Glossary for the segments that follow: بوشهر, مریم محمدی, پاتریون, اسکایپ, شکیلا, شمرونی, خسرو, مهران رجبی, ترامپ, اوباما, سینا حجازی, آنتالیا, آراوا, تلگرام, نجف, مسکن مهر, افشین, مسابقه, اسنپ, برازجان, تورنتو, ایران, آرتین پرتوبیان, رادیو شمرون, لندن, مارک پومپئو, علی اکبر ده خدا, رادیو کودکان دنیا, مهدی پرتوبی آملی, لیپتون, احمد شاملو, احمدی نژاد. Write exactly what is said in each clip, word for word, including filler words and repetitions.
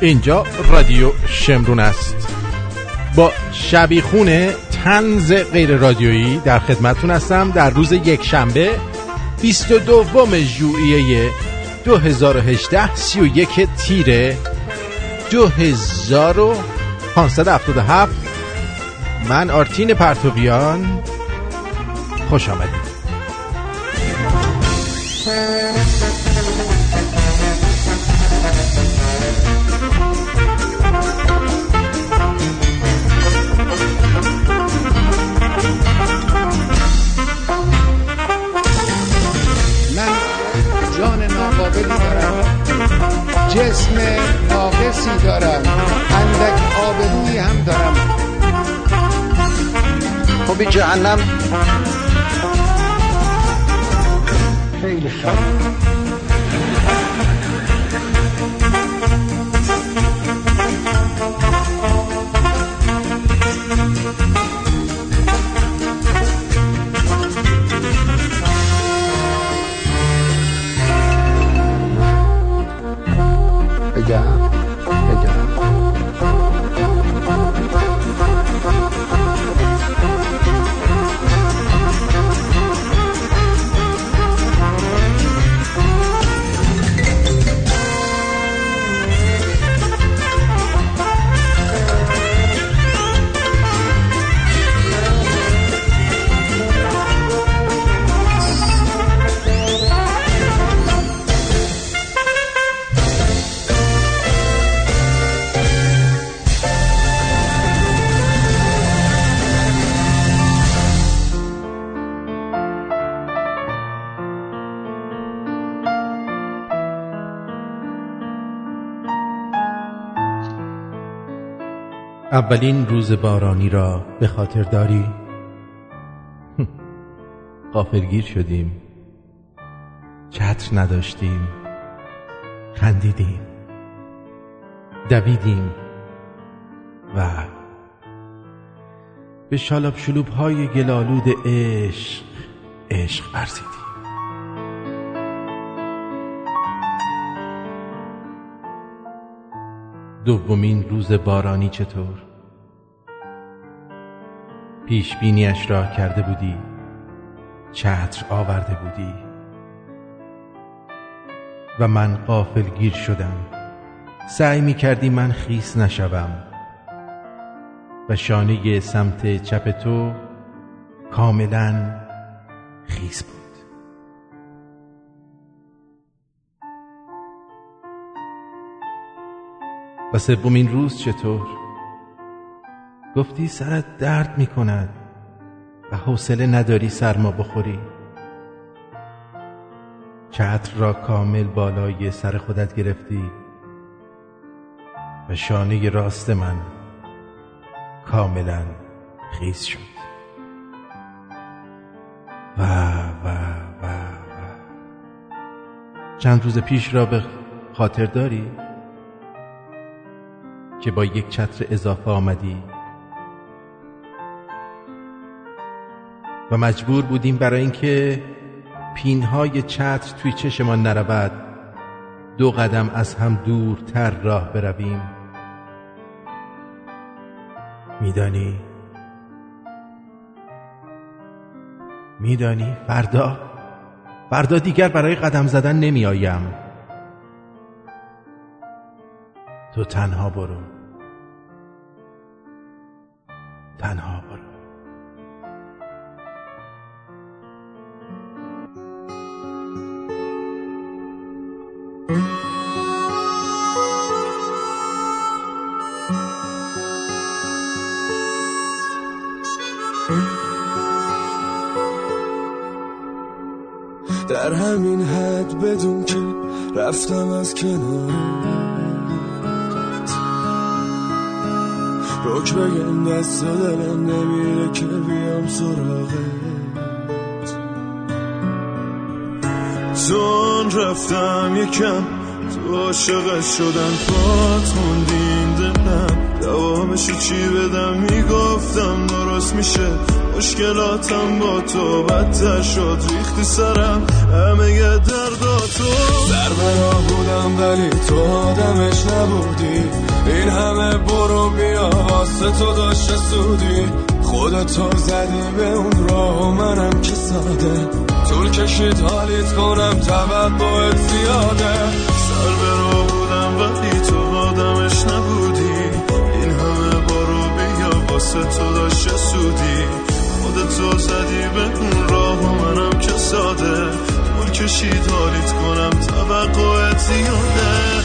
اینجا رادیو شمرون است. با شبیخون طنز غیر رادیویی در خدمتتون هستم در روز یک شنبه بیست و دوم ژوئیه دو هزار و هجده، سی و یک تیر دو هزار و پانصد و هفتاد و هفت. من آرتین پرتوبیان، خوش آمدید. جسم ناقصی دارم، اندک آبرویی هم دارم. خب این جهنم خیلی شد. اولین روز بارانی را به خاطر داری؟ غافلگیر شدیم، چتر نداشتیم، خندیدیم، دویدیم و به شالاب شلوب‌های گلالود عشق عشق ورزیدیم. دومین روز بارانی چطور؟ پیش بینیش را کرده بودی، چتر آورده بودی و من غافلگیر شدم. سعی می کردی من خیس نشوم و شانه سمت چپ تو کاملا خیس بود. و سومین روز چطور؟ گفتی سرت درد می کند و حوصله نداری سرما بخوری. چتر را کامل بالای سر خودت گرفتی و شانه راست من کاملا خیس شد. و و و و چند روز پیش را به خاطر داری؟ که با یک چتر اضافه آمدی و مجبور بودیم برای اینکه پینهای چتر توی چشمان نرود دو قدم از هم دورتر راه برویم. میدانی میدانی فردا فردا دیگر برای قدم زدن نمی آیم. تو تنها برو، تنها برو. در همین حد بدون که رفتم از کنار روک بگم دست دلم نمیره که بیام سراغت. تون رفتم یکم تو عاشقت شدن پات موندیم دلم دوامشو چی بدم. میگفتم درست میشه مشکلاتم با تو بدتر شد ریختی سرم همه یه درداتو. در برا بودم ولی تو آدمش نبودی. این همه برو بیا واسه تو داشت سودی، خودتو زدی به اون راه و منم که ساده طول کشید حالیت کنم توقعت زیاده. سر به رو بودم ولی تو آدمش نبودی، این همه برو بیا واسه تو داشت سودی، خودتو زدی به اون راه و منم که ساده طول کشید حالیت کنم توقعت زیاده.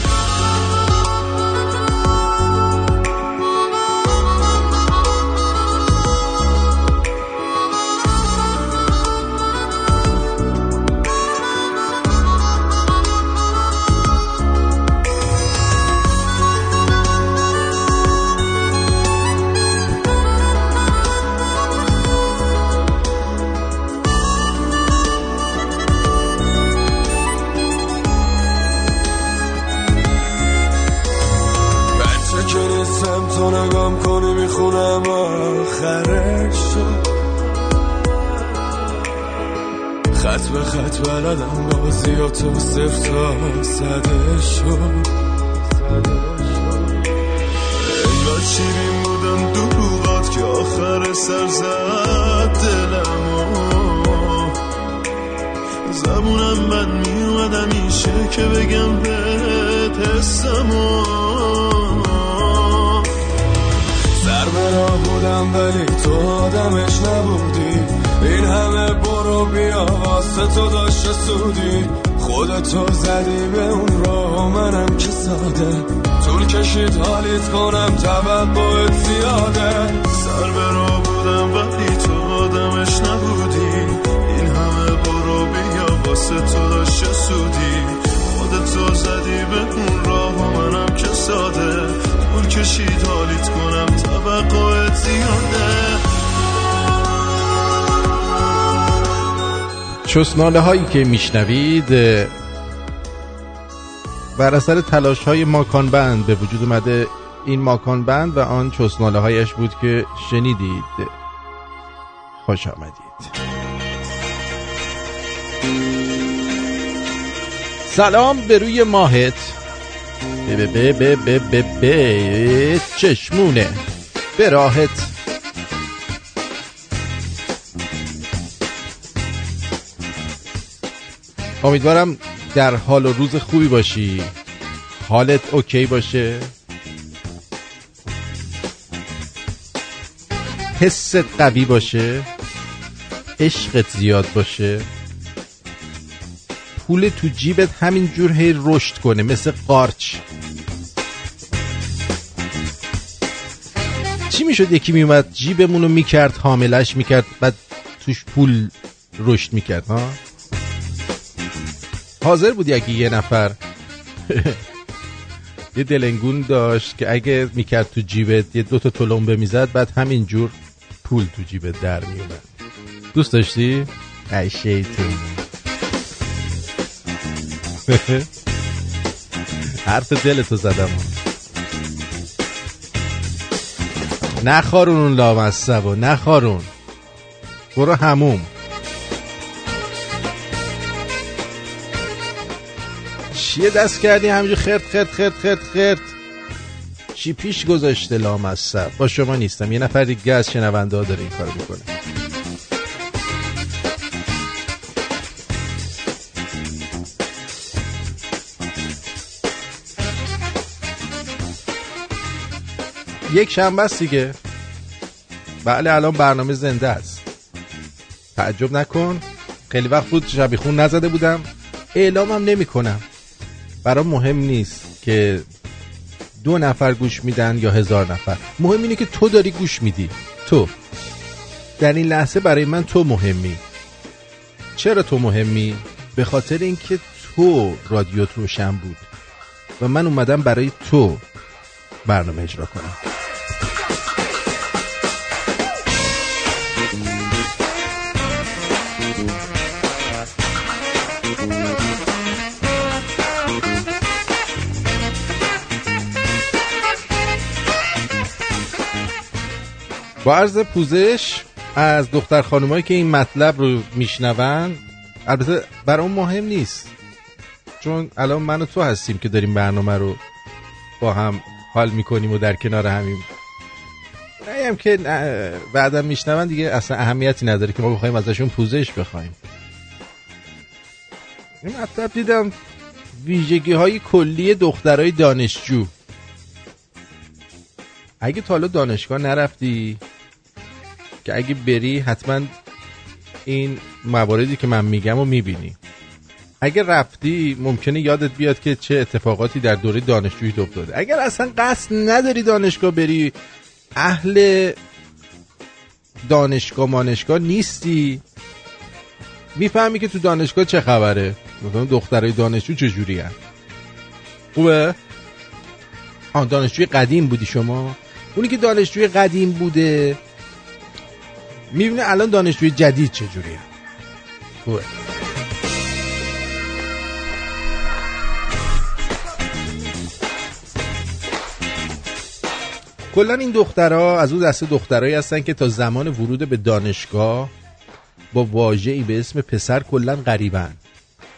خط به خط بلدم بازی و تو صفت و سده شد. انگار شیرین بودم دروغات که آخر سر زد دلمو، زبونم بد میومد همیشه که بگم بهت حسمو. سربرا بودم ولی تو آدمش نبودی، این همه برو بیا واسه تو داشت سودی، خودتو زدی به اون راه و منم که ساده طول کشید حالیت کنم توقعت زیاده. سربرا بودم ولی تو آدمش نبودی، این همه برو بیا واسه تو داشت سودی، خودتو زدی به اون راه و منم که ساده اون کشید حالیت کنم توقعت زیاده. چسناله هایی که میشنوید بر اثر تلاش های ماکان بند به وجود اومده. این ماکان بند و آن چسناله هایش بود که شنیدید. خوش آمدید. سلام به روی ماهت به به به به به به به چشمونه به راحت. امیدوارم در حال و روز خوبی باشی، حالت اوکی باشه، حست قوی باشه، عشقت زیاد باشه، پول تو جیبت همین جور هی رشد کنه مثل قارچ. چی میشد یکی میومد جیبمونو میکرد حاملش میکرد بعد توش پول رشد میکرد ها؟ حاضر بود یکی یه نفر یه دلنگون داشت که اگه میکرد تو جیبت یه دوتا تلمبه میزد بعد همین جور پول تو جیبت در میومد. دوست داشتی؟ ای شیطون حرف دلتو زدم. نخارون اون لامصبو نخارون، برو هموم. چیه دست کردی همینجور خرد خرد خرد خرد خرد؟ چی پیش گذاشته لامصب؟ با شما نیستم، یه نفر دیگه از شنونده ها داره این کار میکنه. یک شنبه است دیگه. بله الان برنامه زنده است، تعجب نکن. خیلی وقت بود شبیخون نزده بودم، اعلامم نمی کنم. برام مهم نیست که دو نفر گوش میدن یا هزار نفر، مهم اینه که تو داری گوش میدی. تو در این لحظه برای من تو مهمی. چرا تو مهمی؟ به خاطر اینکه تو رادیوت روشن بود و من اومدم برای تو برنامه اجرا کنم. با عرض پوزش از دختر خانومایی که این مطلب رو میشنون، البته برام مهم نیست چون الان من و تو هستیم که داریم برنامه رو با هم حال میکنیم و در کنار همیم. نهیم که نه بعدا میشنون دیگه اصلا اهمیتی نداره که ما بخوایم ازشون پوزش بخوایم. این مطلب دیدم ویژگی های کلی دخترای دانشجو. اگه تا حالا دانشگاه نرفتی که اگه بری حتما این مواردی که من میگم رو میبینی. اگه رفتی ممکنه یادت بیاد که چه اتفاقاتی در دوره دانشجویی رخ داده. اگر اصلا قصد نداری دانشگاه بری، اهل دانشگاه مانشگاه نیستی، میفهمی که تو دانشگاه چه خبره، مثلا دخترای دانشجو چه جوری هست. خوبه؟ آن دانشجوی قدیم بودی شما. اونی که دانشجوی قدیم بوده میبینه الان دانشجوی جدید چه جوریه. خوبه. کلا این دخترها از اون دسته دخترایی هستن که تا زمان ورود به دانشگاه با واژه‌ای به اسم پسر کلا غریبن.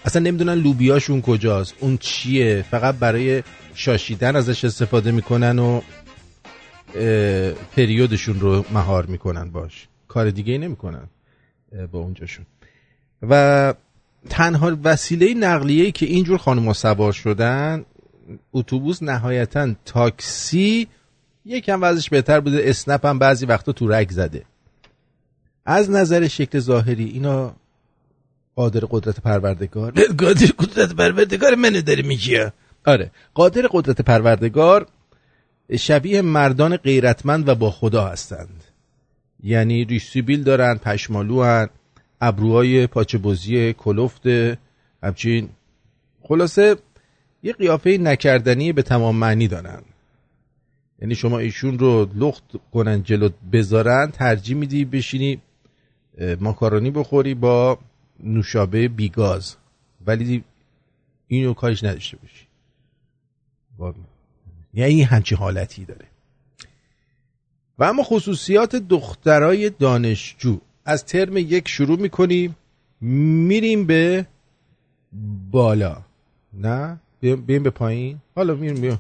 اصلا نمیدونن لوبیاشون کجاست، اون چیه، فقط برای شاشیدن ازش استفاده میکنن و پریودشون رو مهار میکنن باش، کار دیگه ای نمیکنن با اونجاشون. و تنها وسیله نقلیه‌ای که اینجور خانم‌ها سوار شدن اتوبوس، نهایتاً تاکسی، یکم وضعش بهتر بوده، اسنپ هم بعضی وقتا تو رگ زده. از نظر شکل ظاهری اینا قادر قدرت پروردگار قادر قدرت پروردگار منو داره میگه. آره، قادر قدرت پروردگار شبیه مردان غیرتمند و با خدا هستند. یعنی ریش سیبیل دارن، پشمالوان، ابروهای پاچه‌بوزی کلفته، همچین خلاصه یه قیافه نکردنی به تمام معنی دارن. یعنی شما ایشون رو لخت کنن جلوت بذارن، ترجیح میدی بشینی ماکارونی بخوری با نوشابه بیگاز، ولی اینو کارش نداشته باشی. یعنی همچین حالتی داره. و اما خصوصیات دخترای دانشجو، از ترم یک شروع میکنیم میریم به بالا، نه بیریم به پایین، حالا میریم بیریم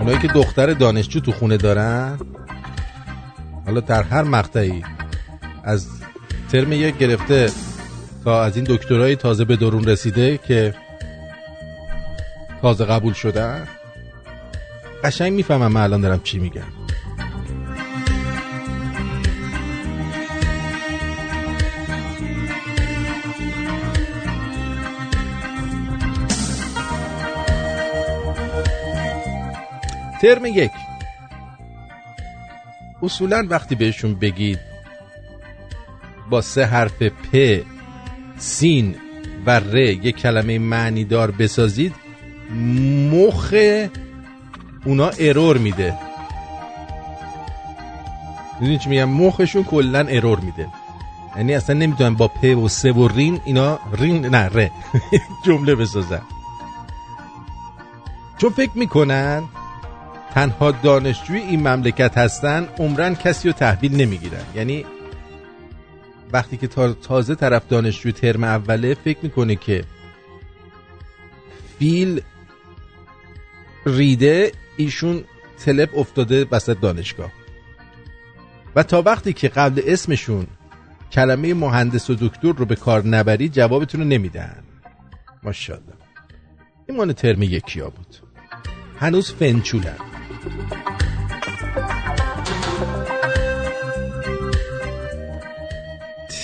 اونایی که دختر دانشجو تو خونه دارن. حالا در هر مقطعی از ترم یک گرفته تا از این دکترای تازه به درون رسیده که تازه قبول شدن، قشنگ میفهمم من الان دارم چی میگم. ترم یک اصولا وقتی بهشون بگید با سه حرف پ، سین و ر یک کلمه معنی دار بسازید، مخ اونا ارور میده. میدونی چی میگم؟ مخشون کلن ارور میده، یعنی اصلا نمیتونن با پ و سه و رین اینا رین نه ر جمله بسازن، چون فکر میکنن تنها دانشجوی این مملکت هستن، عمرن کسی رو تحویل نمیگیرن. یعنی وقتی که تازه طرف دانشجوی ترم اوله، فکر میکنه که فیل ریده ایشون تلپ افتاده بسط دانشگاه، و تا وقتی که قبل اسمشون کلمه مهندس و دکتر رو به کار نبری جوابتون رو نمیدن. ماشاءالله. این مال ترم یکی ها بود، هنوز فنچولن.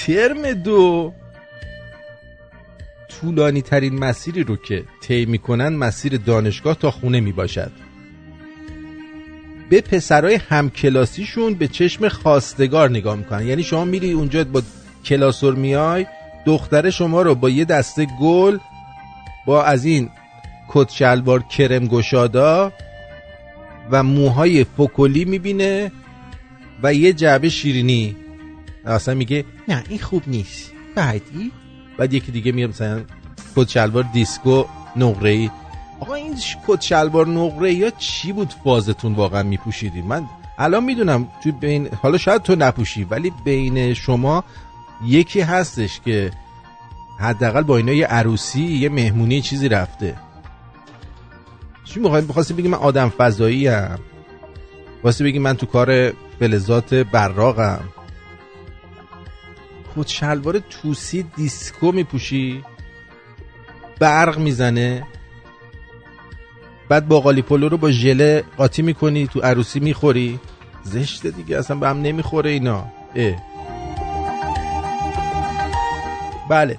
ترم دو طولانی ترین مسیری رو که طی میکنن مسیر دانشگاه تا خونه میباشد. به پسرای همکلاسیشون به چشم خواستگار نگاه میکنن. یعنی شما میری اونجا با کلاسور میای، دختر شما رو با یه دسته گل، با از این کت شلوار کرم گشادا و موهای فکلی میبینه و یه جعبه شیرینی، اصلا میگه نه این خوب نیست، بعدی بعد یکی دیگه میگه مثلا کت شلوار دیسکو نقره‌ای، آقا این کت شلوار نقره یا چی بود فازتون واقعا میپوشیدید؟ من الان میدونم تو بین، حالا شاید تو نپوشی، ولی بین شما یکی هستش که حداقل با اینا یه عروسی یه مهمونی چیزی رفته. چی میخواید بخواستی بگی من آدم فضایی ام؟ واسه بگی من تو کار فلزات براقم؟ کت شلوار توسی دیسکو میپوشی برق میزنه، بعد باقالی پلو رو با ژله قاطی میکنی تو عروسی میخوری؟ زشته دیگه، اصلا به هم نمیخوره اینا. اه. بله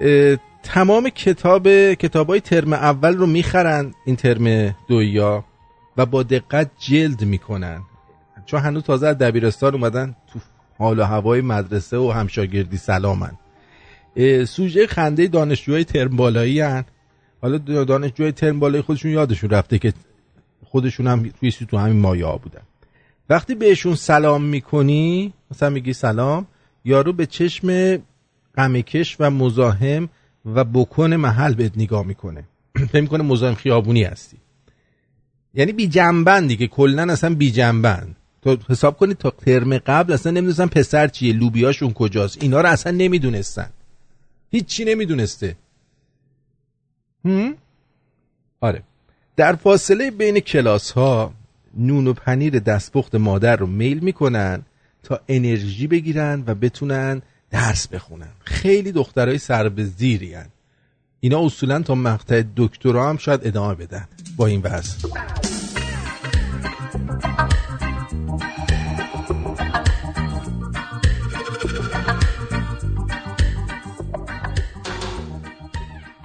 اه، تمام کتاب کتابای ترم اول رو میخرن این ترم دویا و با دقت جلد میکنن، چون هنوز تازه از دبیرستان اومدن تو حال و هوای مدرسه و همشاگردی سلامن. سوژه خنده دانشجوهای ترم بالایی هن. حالا دانشجوهای ترم بالایی خودشون یادشون رفته که خودشون هم ریسی تو همین مایه ها بودن. وقتی بهشون سلام میکنی، مثلا میگی سلام، یارو به چشم غمکش و مزاحم و بکن محل بهت نگاه میکنه، فکر میکنه مزاحم خیابونی هستی، یعنی بی جنبن دیگه، کلن اصلا بی جنبن. تو حساب کنی تا ترم قبل اصلا نمیدونستن پسر چیه، لوبیاشون کجاست، اینا رو اصلا نمیدونستن، هیچی نمیدونسته. هم؟ آره. در فاصله بین کلاس ها نون و پنیر دستپخت مادر رو میل میکنن تا انرژی بگیرن و بتونن درس بخونن. خیلی دخترای سر به زیری هن. اینا اصولا تا مقطع دکترا هم شاید ادامه بدن با این وضع.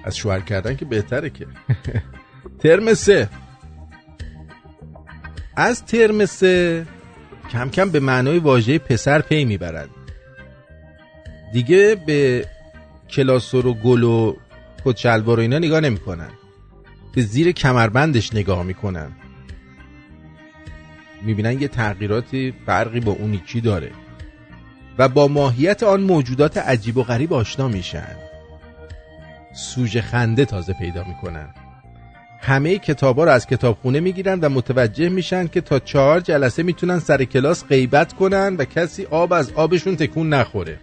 از شوهر کردن که بهتره که. ترم سه، از ترم سه کم کم به معنای واژه پسر پی میبرند دیگه، به کلاسور و گل و کچلوار و اینا نگاه نمی کنن، به زیر کمربندش نگاه میکنن، میبینن یه تغییراتی فرقی با اون یکی داره و با ماهیت آن موجودات عجیب و غریب آشنا میشن. سوژه خنده تازه پیدا میکنن. همه کتابا رو از کتابخونه میگیرن و متوجه میشن که تا چهار جلسه میتونن سر کلاس غیبت کنن و کسی آب از آبشون تکون نخوره.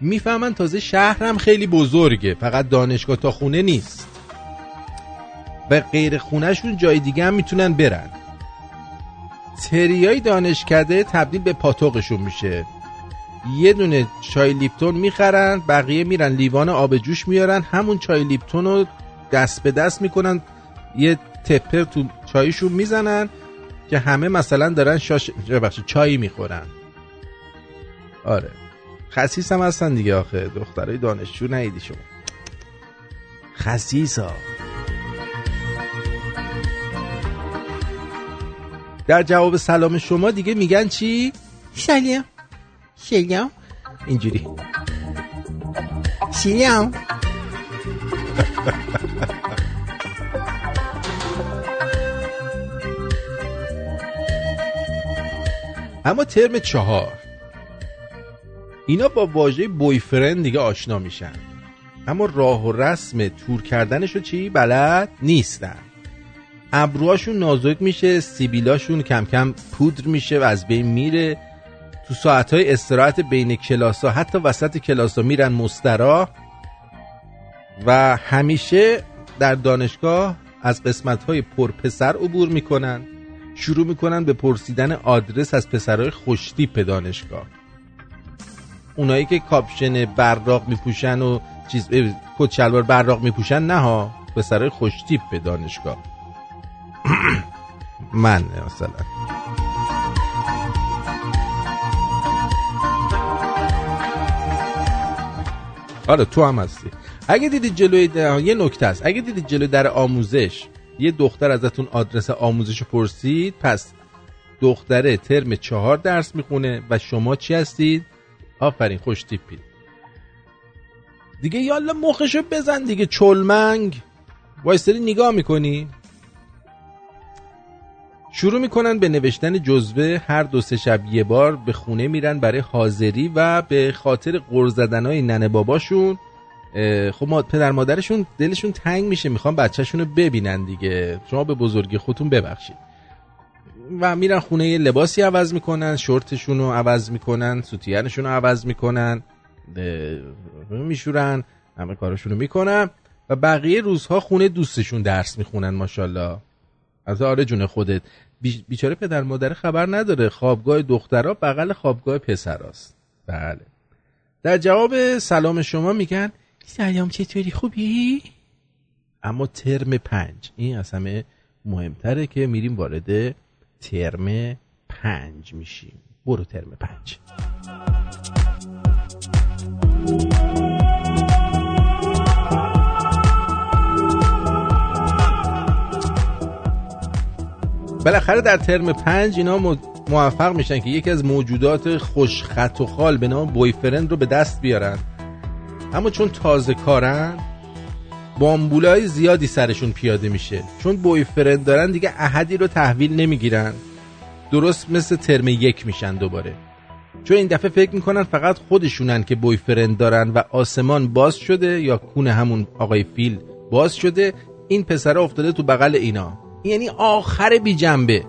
میفهمن تازه شهرم خیلی بزرگه، فقط دانشگاه تا خونه نیست و غیر خونهشون جای دیگه هم میتونن برن. تریای دانشکده تبدیل به پاتوقشون میشه. یه دونه چای لیپتون میخرن، بقیه میرن لیوان آب جوش میارن، همون چای لیپتون رو دست به دست میکنن، یه تپر تو چایشون میزنن که همه مثلا دارن شاش... چایی میخورن. آره خسیس هم هستن دیگه، آخه دخترای دانشجو نهیدی شما خسیس ها. در جواب سلام شما دیگه میگن چی؟ سلام سلام، اینجوری سلام. اما ترم چهار اینا با واژه بوی فرند دیگه آشنا میشن، اما راه و رسم تور کردنشو چی بلد نیستن. ابروهاشون نازک میشه، سیبیلاشون کم کم پودر میشه و از بین میره. تو ساعتهای استراحت بین کلاس‌ها حتی وسط کلاس‌ها میرن مستراح و همیشه در دانشگاه از قسمت‌های پرپسر عبور میکنن. شروع میکنن به پرسیدن آدرس از پسرهای خوشتیپ دانشگاه، اونایی که کاپشن براق میپوشن و چیز کت شلوار براق میپوشن. نه ها، پسرهای خوشتیپ دانشگاه. من مثلا آره تو هم هستی. اگه دیدی جلوی در... یه نکته است، اگه دیدی جلوی در آموزش یه دختر ازتون آدرس آموزش پرسید، پس دختره ترم چهار درس میخونه و شما چی هستید؟ آفرین خوش تیپید دیگه. یالا مخشو بزن دیگه، چلمنگ وایستری نگاه میکنی. شروع میکنن به نوشتن جزوه، هر دو سه شب یه بار به خونه میرن برای حاضری و به خاطر قرض زدنای ننه باباشون خب ما پدر مادرشون دلشون تنگ میشه، میخوان بچه‌شون رو ببینن دیگه، شما به بزرگی خودتون ببخشید. و میرن خونه یه لباسی عوض میکنن، شورتشون رو عوض میکنن، سوتیانشون رو عوض میکنن، میشورن، همه کارشون رو میکنن و بقیه روزها خونه دوستشون درس میخونن. ماشاءالله. از آره جون خودت. بیچاره پدر مادر خبر نداره خوابگاه دخترها بغل خوابگاه پسراست. بله. در جواب سلام شما میگن سلام چطوری خوبی؟ اما ترم پنج، این از همه مهمتره که میریم وارد ترم پنج میشیم. برو ترم پنج. بالاخره در ترم پنج اینا موفق میشن که یکی از موجودات خوش خط و خال به نام بویفرند رو به دست بیارن، اما چون تازه کارن بامبولای زیادی سرشون پیاده میشه. چون بویفرند دارن دیگه احدی رو تحویل نمیگیرن، درست مثل ترم یک میشن دوباره، چون این دفعه فکر میکنن فقط خودشونن که بویفرند دارن و آسمان باز شده یا کون همون آقای فیل باز شده، این پسره افتاده تو بغل اینا، یعنی آخر بی جنبه.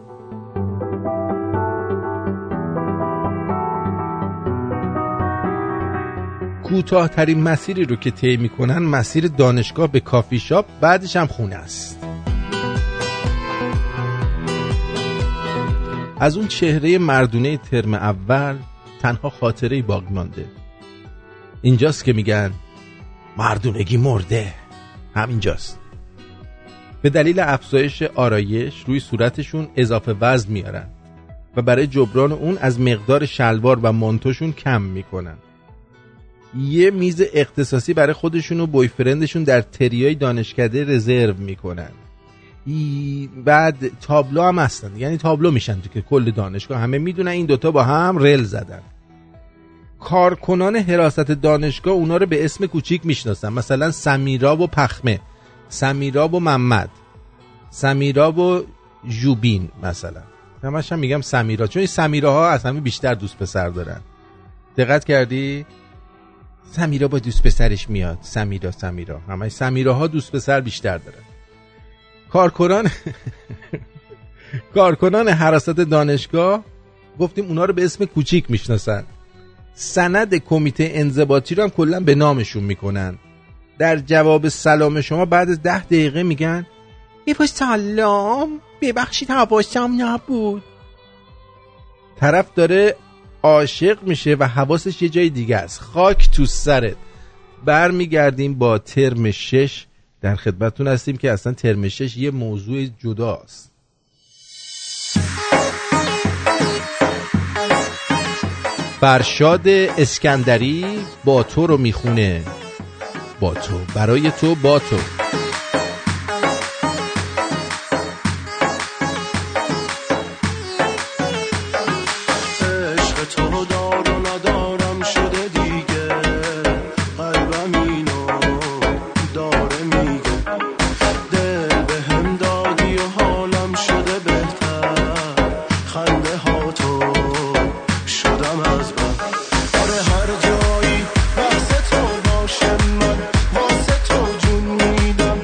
کوتاه‌ترین مسیری رو که طی می‌کنن مسیر دانشگاه به کافی شاپ، بعدش هم خونه است. از اون چهره مردونه ترم اول تنها خاطره‌ای باقی مانده. اینجاست که میگن مردونگی مرده. همینجاست. به دلیل افزایش آرایش روی صورتشون اضافه وزن میارن و برای جبران اون از مقدار شلوار و مانتوشون کم میکنن. یه میز اختصاصی برای خودشون و بویفرندشون در تریای دانشکده رزرو میکنن. بعد تابلو هم هستن، یعنی تابلو میشن که کل دانشگاه همه میدونن این دوتا با هم رل زدن. کارکنان حراست دانشگاه اونا رو به اسم کوچیک میشناسن، مثلا سمیرا و پخمه، سمیرا و محمد، سمیرا و جوبین، مثلا همش هم میگم سمیرا، چون این سمیراها از همه بیشتر دوست پسر دارن. دقت کردی؟ سمیرا با دوست پسرش میاد، سمیرا سمیرا، همه سمیراها دوست پسر بیشتر دارن. کارکنان کارکنان حراست دانشگاه گفتیم اونا رو به اسم کوچیک میشناسن. سند کمیته انضباطی رو هم کلا به نامشون میکنن. در جواب سلام شما بعد از ده دقیقه میگن ایفا سلام، ببخشید حواسم نبود. طرف داره عاشق میشه و حواسش یه جای دیگه است. خاک تو سرت. برمیگردیم با ترم شش، در خدمتتون هستیم که اصلا ترم شش یه موضوع جداست. فرشاد اسکندری با تو رو میخونه. با تو، برای تو، با تو. عشق تو دار و ندارم شده دیگه، قلبم اینو داره میگه، دل به هم دادی و حالم شده بهتر، خنده ها تو شدم از بر، آره هر جایی بحث تو باشم من، واسه تو جون میدم.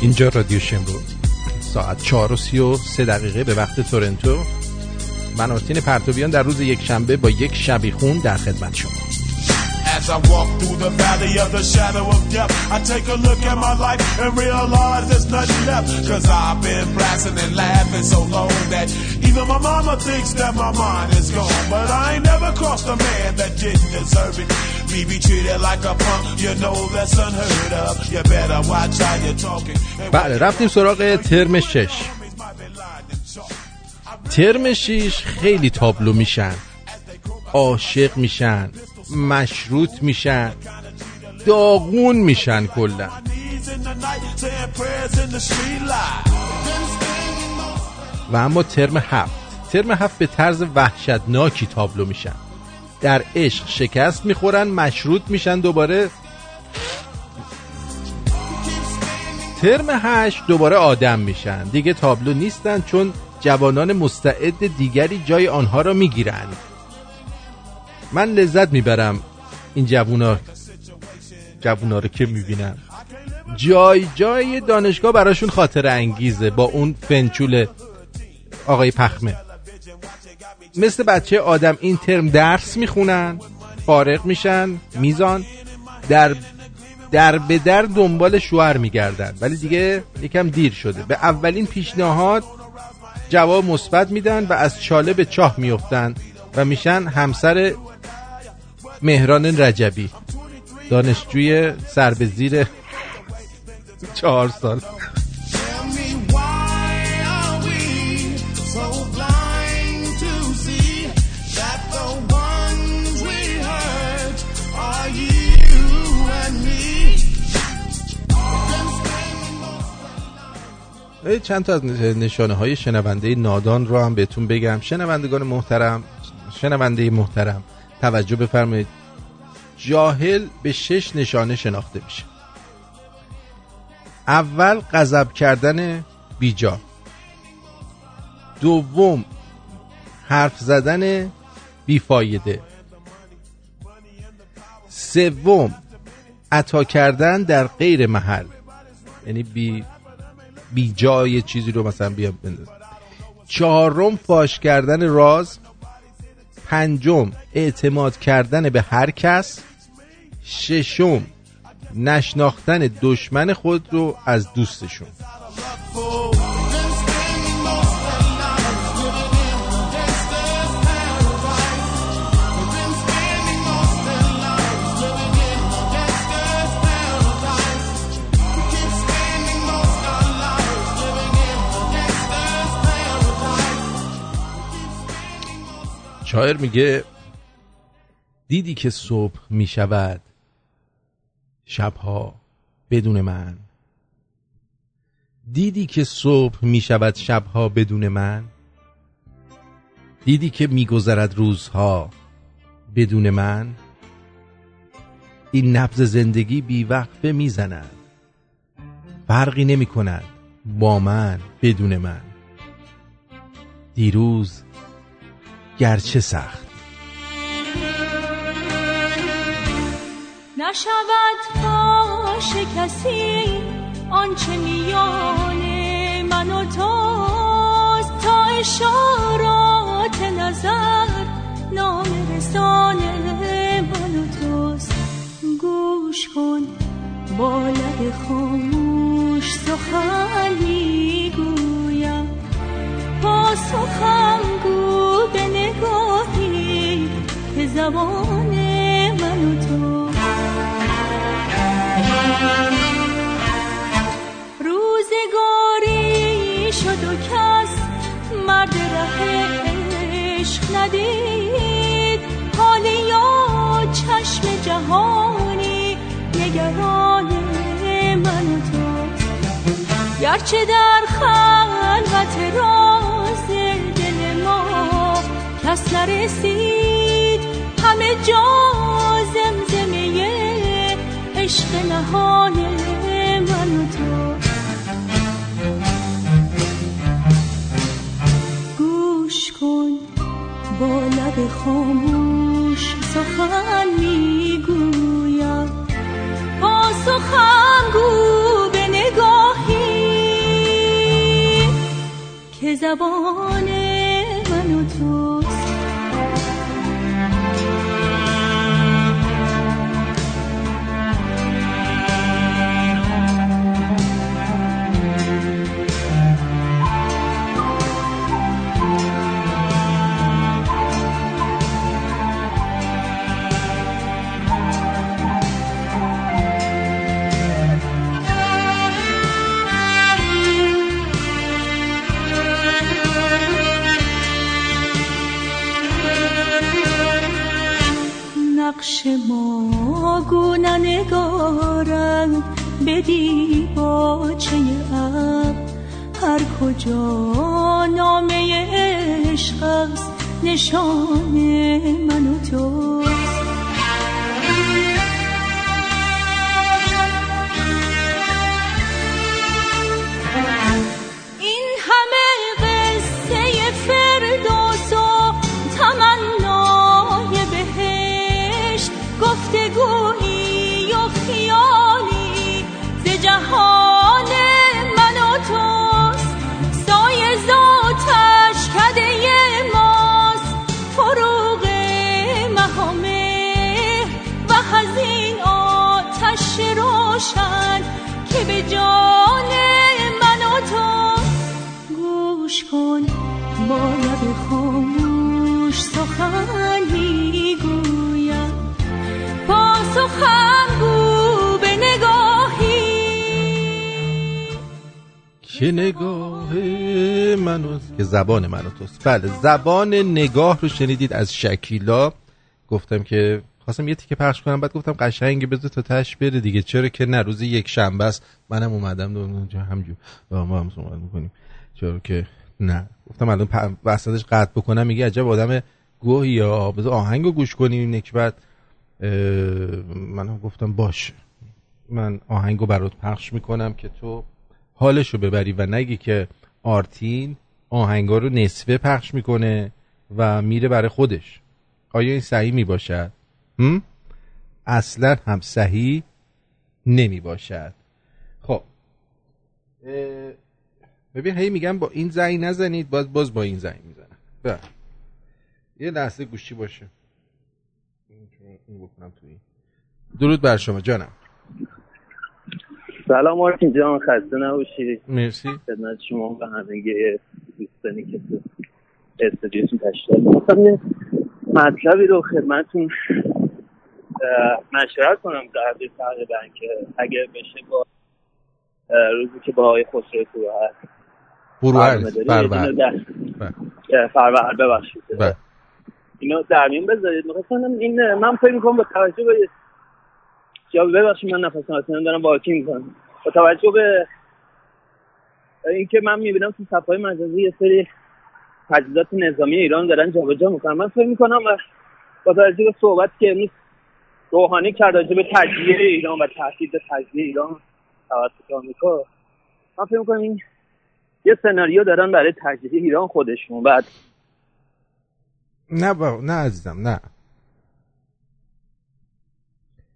اینجا رادیو شمرون ساعت چهار و سی و سه دقیقه به وقت تورنتو. من آرتین پرتوبیان در روز یک شنبه با یک شبیخون در خدمت شما. As I walk through the valley of the shadow of death, I take a look at my life and realize there's nothing left. Cause I've been blasting and laughing so long that even my mama thinks that my mind is gone. But I ain't never crossed a man that didn't deserve it. Me be treated like a punk, you know that's unheard of. You better watch how you're talking. بله، رفتیم سراغ ترم شش. ترم شش خیلی تابلو میشن، عاشق میشن، مشروط میشن، داغون میشن کلا. و اما ترم هفت ترم هفت به طرز وحشتناکی تابلو میشن، در عشق شکست میخورن، مشروط میشن دوباره. ترم هشت دوباره آدم میشن، دیگه تابلو نیستن چون جوانان مستعد دیگری جای آنها را میگیرن. من لذت میبرم این جوونا جوونا رو که میبینم، جای جای دانشگاه براشون خاطر انگیزه با اون فنچول آقای پخمه. مثل بچه آدم این ترم درس میخونن، فارغ میشن، میزان در در به در دنبال شوهر میگردن، ولی دیگه یکم دیر شده. به اولین پیشنهاد جواب مثبت میدن و از چاله به چاه میافتن و میشن همسر مهران رجبی، دانشجوی سر به زیر چهار سال. چند تا از نشانه های شنونده نادان رو هم بهتون بگم. شنوندگان محترم، شنونده محترم توجه بفرمایید. جاهل به شش نشانه شناخته میشه. اول، غضب کردن بیجا. دوم، حرف زدن بیفایده. سوم، عطا کردن در غیر محل، یعنی بی بی جای چیزی رو مثلا بیا بندازم. چهارم، فاش کردن راز. پنجم، اعتماد کردن به هر کس. ششم، نشناختن دشمن خود رو از دوستشون. شاعر میگه دیدی که صبح میشود شبها بدون من، دیدی که صبح میشود شبها بدون من، دیدی که میگذرد روزها بدون من. این نبض زندگی بیوقفه میزند، فرقی نمی کند با من بدون من. دیروز گرچه سخت نشود پاش کسی، آنچه میان من و توست تا اشارات نظر نام رسان من و توست. گوش کن با لب خاموش سخن میگویم، پاسخم گو به نگاهی که زبان من و تو. روزگاری شد و کس مرد ره عشق ندید، حالی یا چشم جهانی نگران من و تو. گرچه در خلوت راز دل ما کس نرسید، همه جا زمزمه عشق نهان من و تو. گوش کن با لب خاموش سخن میگویم، پاسخم گو به نگاهی زبان من و توست. ما گونه نگارند به دیباچه اب، هر کجا نامه عشق است نشان من و توست. این همه قصه فردوس و تمنای بهشت، گفتگویی و خیالی ز جهان من و توست. سایه ز آتشکده ماست، فروغ مه و مهر و حزین آتش روشن که به جان من و توست. گوش کن با لب خاموش سخن میگو، سخن گو به نگاهی که نگاه منو که زبان منو توست. بله، زبان نگاه رو شنیدید از شکیلا. گفتم که خواستم یه تیکه پخش کنم، بعد گفتم قشنگه بذار تا تاش بره دیگه، چرا که نه روز یک شنبه است. منم اومدم اونجا همجور ما هم صحبت می‌کنیم، چرا که نه. گفتم الان وسطش قطع بکنم، میگه عجب آدم گوهی، بذار آهنگو گوش کنیم نکبت. من گفتم باشه، من آهنگو برات پخش میکنم که تو حالشو ببری و نگی که آرتین آهنگا رو نصفه پخش میکنه و میره برای خودش. آیا این صحیح میباشد؟ اصلا هم صحیح نمیباشد. خب ببین، هی میگم با این زنگ نزنید، باز باز با این زنگ میزنم. بله یه لحظه گوشی باشه بکنم توی. درود بر شما جانم. سلام آرتین جان، خسته نباشید. مرسی. خدمت شما و همه دوستانی که تو استودیوتون تشریف داشتید. مطلبی رو خدمتتون مشورت کنم در حد تقریبا که اگر بشه با روزی که با آقای خسرو تو هست برابر برابر ببخشید اینو درمین بذارید. میخواستم این من فکر میکنم با توجه به جواب ببخشید من نفسم اصلا دارم باکی میکنم، با توجه به اینکه من میبینم تو صفحه مجازی یه سری تجهیزات نظامی ایران دارن جابجا میکنن، من فکر میکنم و با توجه به صحبت که امروز روحانی کرد راجع به تجزیه ایران و تهدید تجزیه ایران توسط آمریکا، من فکر میکنم این یه سناریو دارن برای تجزیه ایران خودشون. بعد نه با... نه عزیزم، نه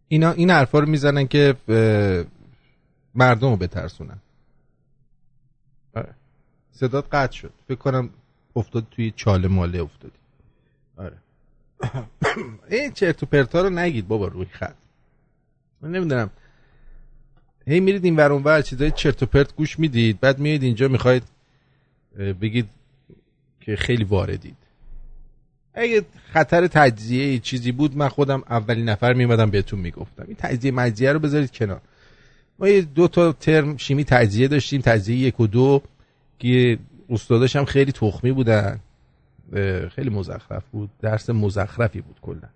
اینا این حرفا رو میزنن که مردم رو بترسونن. آره صدات قطع شد، فکر کنم افتاد توی چاله ماله افتادی. آره این چرت و پرتا رو نگید بابا روی خط. من نمیدونم هی میرید این ور اون ور چیزای چرت و پرت گوش میدید، بعد میاد اینجا میخواید بگید که خیلی واردید. اگه خطر تجزیه ای چیزی بود من خودم اولین نفر میمدم بهتون میگفتم. این تجزیه مجزیه رو بذارید کنار. ما یه دو تا ترم شیمی تجزیه داشتیم، تجزیه یک و دو، که استاداش هم خیلی تخمی بودن، خیلی مزخرف بود، درس مزخرفی بود کلا.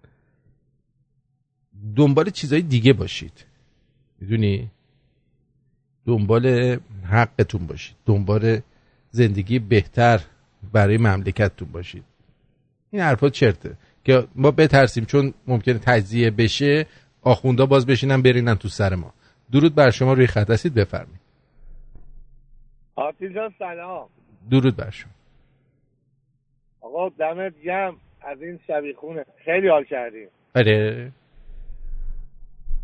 دنبال چیزای دیگه باشید، میدونی، دنبال حقتون باشید، دنبال زندگی بهتر برای مملکتتون باشید. این حرفا چرته که ما بترسیم چون ممکنه تجزیه بشه، آخوندا باز بشینن برینن تو سر ما. درود بر شما، روی خط هستید، بفرمایید. آرتین جان سلام. درود بر شما. آقا دمت گرم از این شبیخونه، خیلی حال کردیم. آره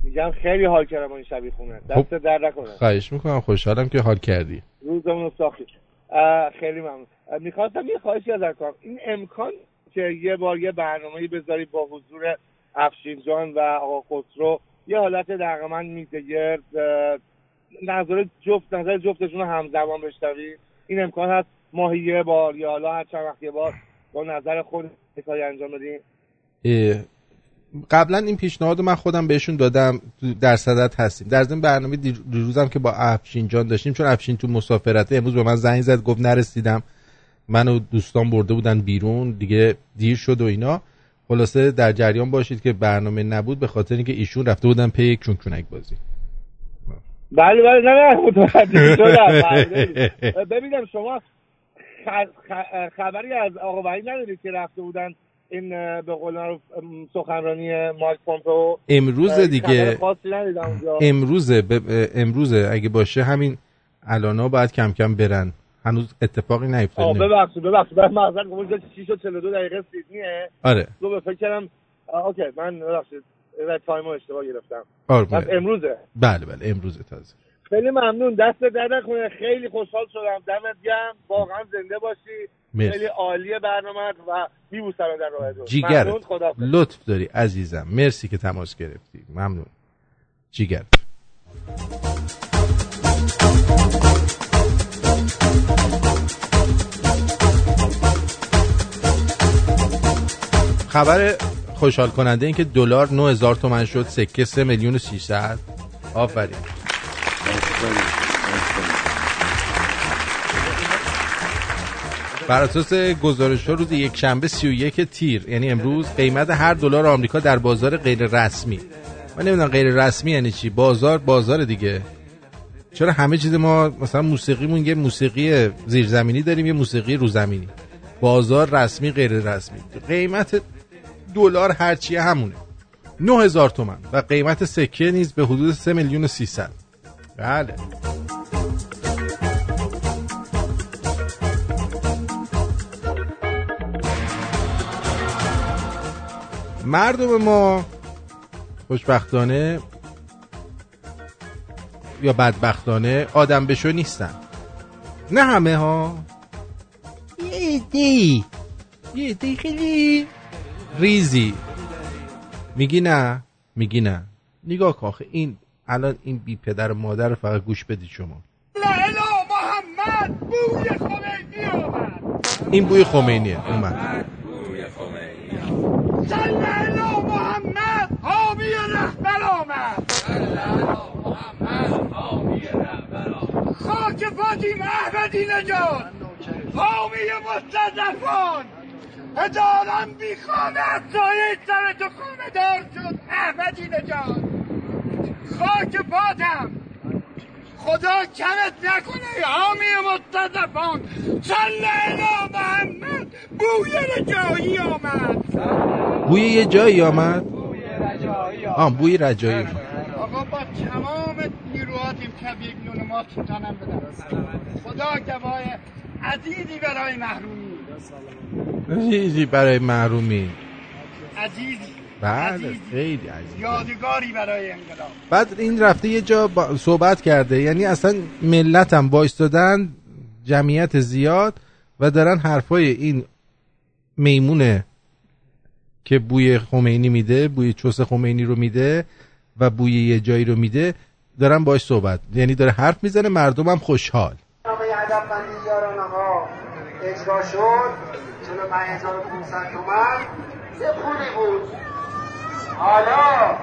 میگم خیلی حال کردم این شبیخونه، دست در نکنه. خواهش میکنم، خوشحالم که حال کردی. روزمون رو ساختی. خیلی ممنون. میخواستم یه خواهشی ازت کنم، این امکان که یه بار یه برنامه‌ای بذاری با حضور افشین جان و آقا خسرو، یه حالت دقیقا من میتگر نظر جفت نظر جفتشون رو همزمان بشتوید، این امکان هست ماهی یه بار یا حالا هر چند وقت یه بار با نظر خود حسابی انجام بدیم؟ قبلا این پیشنهاد رو من خودم بهشون دادم، در صدت هستیم. در ضمن برنامه دیروزم که با افشین جان داشتیم، چون افشین تو مسافرته، امروز به من زنگ زد گفت نرسیدم، من و دوستان برده بودن بیرون، دیگه دیر شد و اینا. خلاصه در جریان باشید که برنامه نبود به خاطر اینکه ایشون رفته بودن پی یک چون چونک بازی. بله بله نه نه متوجه شدم. ببینم شما خبری از آقا وحید ندارید که رفته بودن این به قول معروف سخنرانی مارک پومپئو امروز دیگه؟ امروز امروز اگه باشه همین الانا باید کم کم برن، هنوز اتفاقی نیفتاده. آه ببخشید ببخشید من معذرت میخوام، چون شش و چهل و دو دقیقه سیدنیه. آره تو به فکرم اوکی من ببخشید تایمو اشتباه گرفتم. آره امروزه. بله بله امروزه تازه. خیلی ممنون، دست در نکنه، خیلی خوشحال شدم، دمت گرم، واقعا زنده باشی. مرسی. خیلی عالیه برنامه‌ات و میبوسم در راه تو. ممنون، خدا لطف داری عزیزم، مرسی که تماس گرفتی، ممنون جیگر. خبر خوشحال کننده این که دلار نه هزار تومان شد، سکه سه میلیون و ششصد. آفرین. بر اساس گزارش‌ها روز یکشنبه سی و یک تیر، یعنی امروز، قیمت هر دلار آمریکا در بازار غیر رسمی، من نمیدونم غیر رسمی یعنی چی، بازار بازار دیگه. چرا همه چیز ما مثلا موسیقیمون یه موسیقی زیرزمینی داریم، یه موسیقی روزمینی، بازار رسمی غیر رسمی. قیمت دلار هر چیه همونه، نه هزار تومان، و قیمت سکه نیز به حدود سه میلیون و سیصد. بله. مردم ما خوشبختانه یا بدبختانه آدم بشو نیستن، نه همه ها، یه دی یه دی خیلی ریزی میگی نه میگی نه. نگاه کاخه این الان این بی پدر و مادر رو فقط گوش بدید شما. لاله محمد بوی خمینی اومد، این بوی خمینیه اومد. سلالا محمد حامی رهبر آمد، سلالا محمد حامی رهبر آمد، خاک فاطیم احمدی نژاد حامی مستضعفان، هزاران بیخانه از سایه سر تو خانه دار شد احمدی نژاد، خاک فاطم خدا کمت نکنه حامی مستضعفان، سلالا محمد بوی رجایی آمد، بوی یه جایی آمد، بوی رجایی آمد، بوی رجایی آمد. آقا با تمام نیروهاتیم تبریک میگم، ما سلطانم بدم، خدا گواه عزیزی برای محرومی، عزیزی برای محرومی، عزیزی بله خیلی عزیز، یادگاری برای انقلاب. بعد این رفته یه جا صحبت کرده، یعنی اصلا ملتم وایستادن جمعیت زیاد و دارن حرفای این میمونه که بوی خمینی میده، بوی چوس خمینی رو میده و بوی یه جایی رو میده، دارن باش صحبت، یعنی داره حرف میزنه، مردمم خوشحال. آقای ادب بندی یارانه ها اجرا شد، چلو پنج هزار و پانصد تومن یه پولی بود، حالا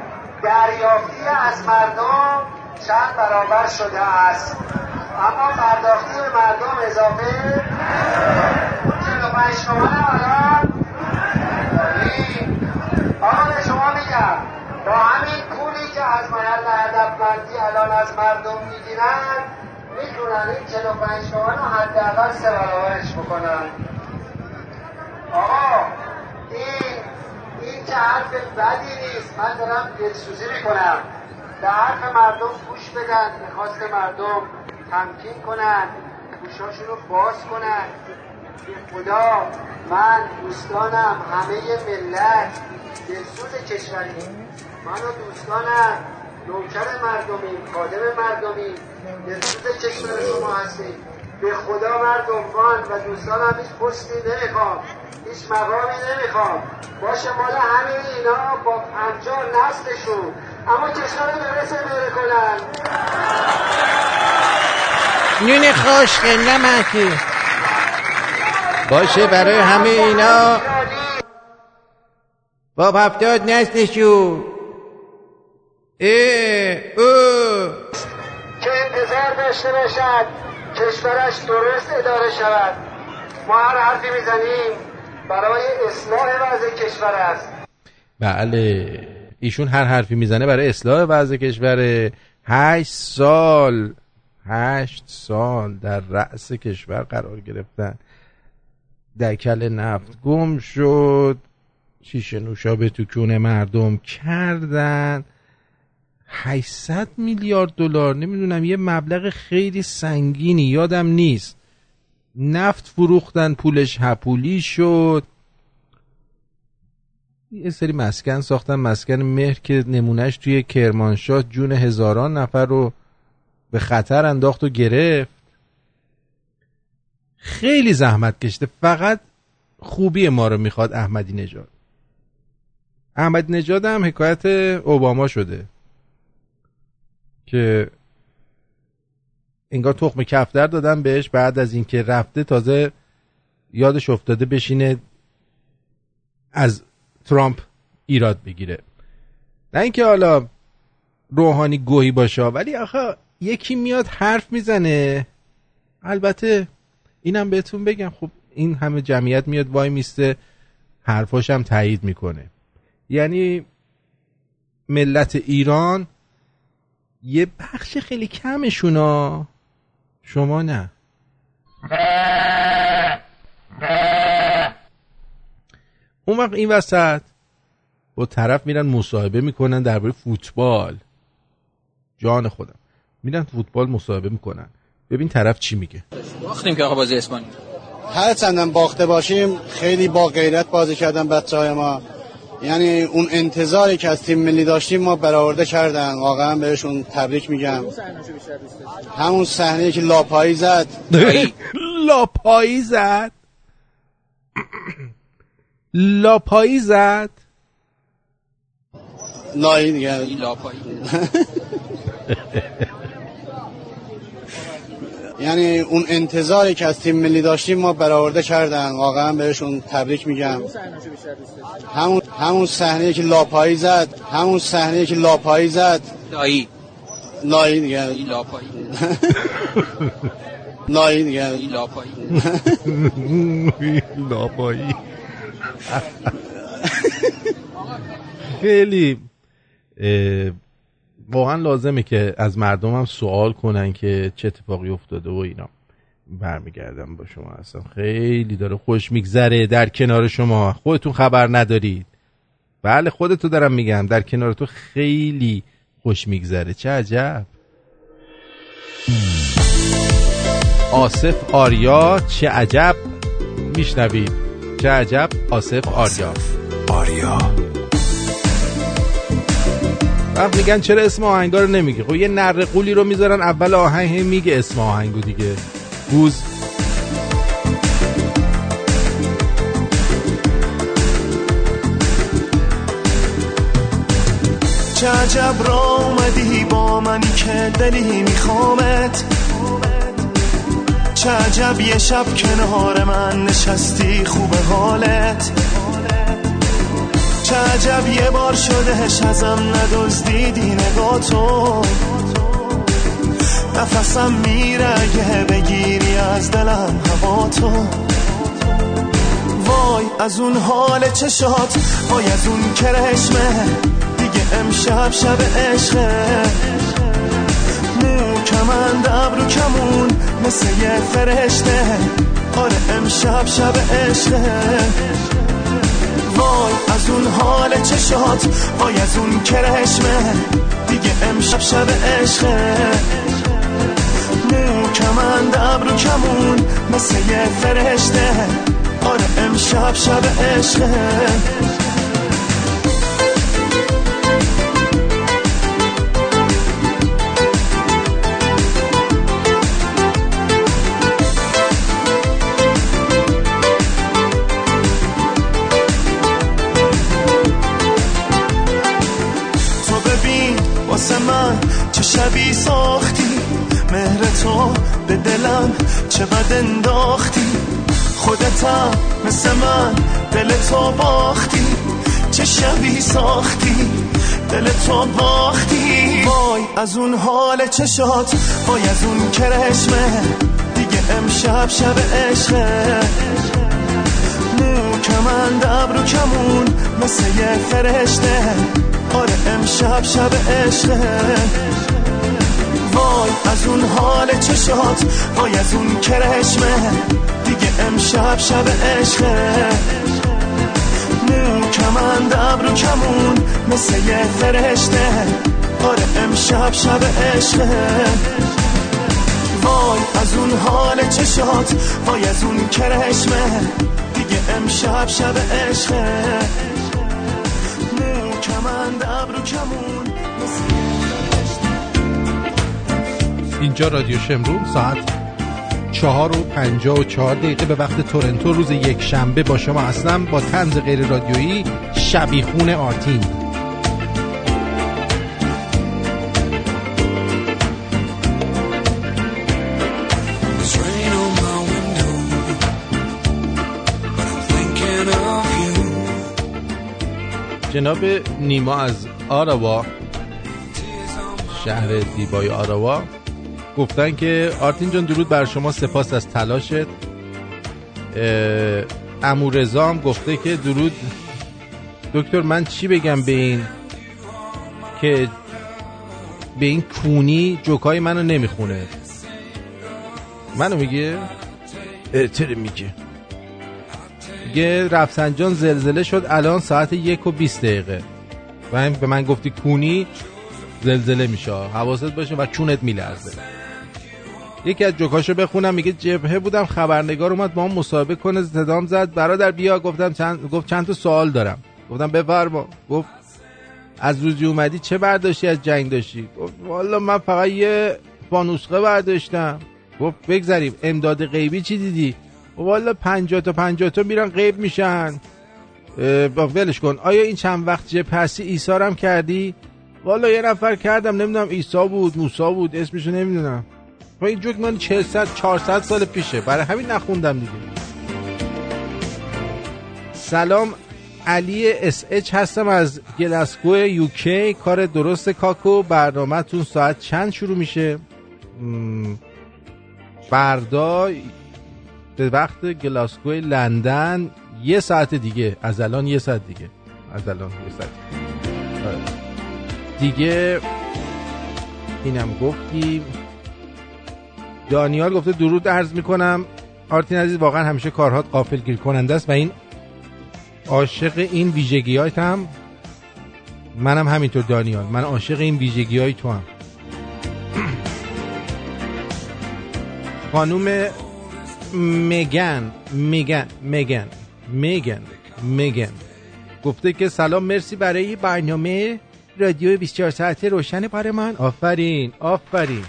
دریافتی از مردم چند برابر شده است، اما پرداختی به مردم اضافه چلو پنج تومن حالا آقا شما میگم با همین پولی که از محل هدفمندی الان از مردم میگیرن میتونن این چهل و پنج تومن رو حداقل سه برابرش بکنن. آقا این این که حرف بدی نیست، من دارم دلسوزی میکنم، به حرف مردم گوش بدن، میخواست مردم تمکین کنن، گوشاشون رو باز کنن. خدا من دوستانم همه ملت دلسوز کشوری، من و دوستانم نوکر مردمی، خادم مردمی، دلسوز کشور شما هستیم، به خدا مردم فاند و دوستانم هیچ پستی نمیخوام، هیچ مقامی نمیخوام، باشه مال همین اینا با پنجاه نسلشون، اما کشور رو برسه بره کنن. نون خشک نمکی باشه برای همه اینا با هفتاد نسلشون. ای او که انتظار داشته باشد کشورش درست اداره شود. ما هر حرفی میزنیم برای اصلاح وضع کشور است. بله ایشون هر حرفی میزنه برای اصلاح وضع کشور. هشت سال هشت سال در رأس کشور قرار گرفتن. دکل نفت گم شد، شیشه نوشابه تو کون مردم کردن. هشتصد میلیارد دلار نمیدونم یه مبلغ خیلی سنگینی، یادم نیست. نفت فروختن، پولش هپولی شد. یه سری مسکن ساختن، مسکن مهر که نمونهش توی کرمانشاه جون هزاران نفر رو به خطر انداخت و گرفت. خیلی زحمت کشته. فقط خوبی ما رو میخواد احمدی نژاد. احمدی نژاد هم حکایت اوباما شده که انگار تخم کفتر دادن بهش، بعد از اینکه رفته تازه یادش افتاده بشینه از ترامپ ایراد بگیره. نه اینکه حالا روحانی گوهی باشه، ولی آخه یکی میاد حرف میزنه. البته اینم بهتون بگم، خب این همه جمعیت میاد وای میسته حرفاش هم تایید میکنه. یعنی ملت ایران یه بخش خیلی کمشونا، شما نه. اون وقت این وسط با طرف میرن مصاحبه میکنن درباره فوتبال. جان خودم میرن فوتبال مصاحبه میکنن، ببین طرف چی میگه. باختیم که آقا بازی اسپانیا، هر چندم باخته باشیم خیلی با غیرت بازی کردن بچهای ما. یعنی اون انتظاری که از تیم ملی داشتیم ما برآورده کردن. واقعا بهشون تبریک میگم. همون صحنه‌ای که لاپایی زد، لاپایی زد لاپایی زد لایی دیگه لاپایی. یعنی اون انتظاری که از تیم ملی داشتیم ما برآورده کردن. واقعا بهشون تبریک میگم. همون همون صحنه‌ای که لاپایی زد، همون صحنه‌ای که لاپایی زد لایی لایی دیگه لاپایی لایی دیگه لاپایی لاپایی. خیلی واقعا لازمه که از مردم هم سوال کنن که چه اتفاقی افتاده و اینا. برمیگردم با شما، اصلا خیلی داره خوش میگذره در کنار شما، خودتون خبر ندارید. بله خودتو دارم میگم، در کنار تو خیلی خوش میگذره. چه عجب. آصف آریا چه عجب میشنوید. چه عجب آصف آریا آریا وقت میگن چرا اسم آهنگا رو نمیگه. خب یه نره قولی رو میذارن اول آهنگ میگه اسم آهنگو دیگه. گوز چه عجب را اومدی با منی که دلی میخوامت. چه عجب یه شب کنار من نشستی خوب حالت. چه عجب یه بار شدهش ازم ندزدیدی نگاتو. نفسم میره اگه بگیری از دلم هواتو. وای از اون حال چشات، وای از اون کرشمه، دیگه امشب شب عشقه. مو کمند ابرو کمون مثل یه فرشته، آره امشب شب عشقه. وای از اون حال چشات، وای از اون کرشمه، دیگه امشب شب عشقه. مو کمند ابرو کمون مثل یه فرشته، آره امشب شب عشقه. چه شبی ساختی، مهر تو به دلم چه بد انداختی، خودتم مثل من دل تو باختی، چه شبی ساختی دل تو باختی. وای از اون حال چشات، وای از اون کرشمه، دیگه امشب شب عشقه، مو کمند ابرو کمون مثل یه فرشته، آره امشب شب عشقه. وای از اون حال چشات، وای از اون کرشمه، دیگه امشب شب عشقه، کمند ابرو کمون مثل یه فرشته، آره امشب شب عشقه. وای از اون حال چشات، وای از اون کرشمه، دیگه امشب شب عشقه، کمند ابرو کمون مثل یه فرشته. اینجا رادیو شمرون، ساعت چهار و پنجاه و چهار دقیقه به وقت تورنتو، روز یک شنبه با شما هستم با طنز غیر رادیویی شبیخون آرتین. جناب نیما از آراوا، شهر دیبای آراوا، گفتن که آرتین جان درود بر شما، سپاس از تلاشت. عمو رضا هم گفته که درود دکتر، من چی بگم به این که به این کونی جوکای منو نمیخونه. منو میگه چرا میگه میگه رفسنجان زلزله شد، الان ساعت یک و بیست دقیقه و هم به من گفتی کونی زلزله میشه، حواست باشه و چونت میلرزه. یکی از جوکاشو بخونم، میگه جبهه بودم خبرنگار اومد با هم مسابقه کنه، صدام زد برادر بیا، گفتم چند گفت چند تا سوال دارم، گفتم بفرما. گفت از روزی اومدی چه برداشتی از جنگ داشتی؟ گفت والا من فقط یه بانوسقه برداشتم. گفت بگذاریم، امداد غیبی چی دیدی؟ والا پنجاه تا پنجاه تا میرن غیب میشن، ولش کن. آیا این چند وقت جپسی ایثارم کردی؟ والا یه نفر کردم، نمیدونم عیسی بود موسی بود اسمشو نمیدونم. با این جوک من چهارصد سال پیشه، برای همین نخوندم دیگه. سلام، علی اس اچ هستم از گلاسگو یوکی، کار درست کاکو. برنامه تون ساعت چند شروع میشه؟ بردا به وقت گلاسگو لندن یه ساعت دیگه، از الان یه ساعت دیگه، از الان یه ساعت دیگه. دیگه اینم گفتیم. دانیال گفته درود عرض میکنم آرتین عزیز، واقعا همیشه کارهات غافلگیر کننده است و این عاشق این ویژگی‌هات هم منم همینطور دانیال، من عاشق این ویژگی‌های تو هم. خانوم میگن میگن میگن میگن میگن گفته که سلام، مرسی برای برنامه رادیو بیست و چهار ساعته روشن برای من. آفرین آفرین،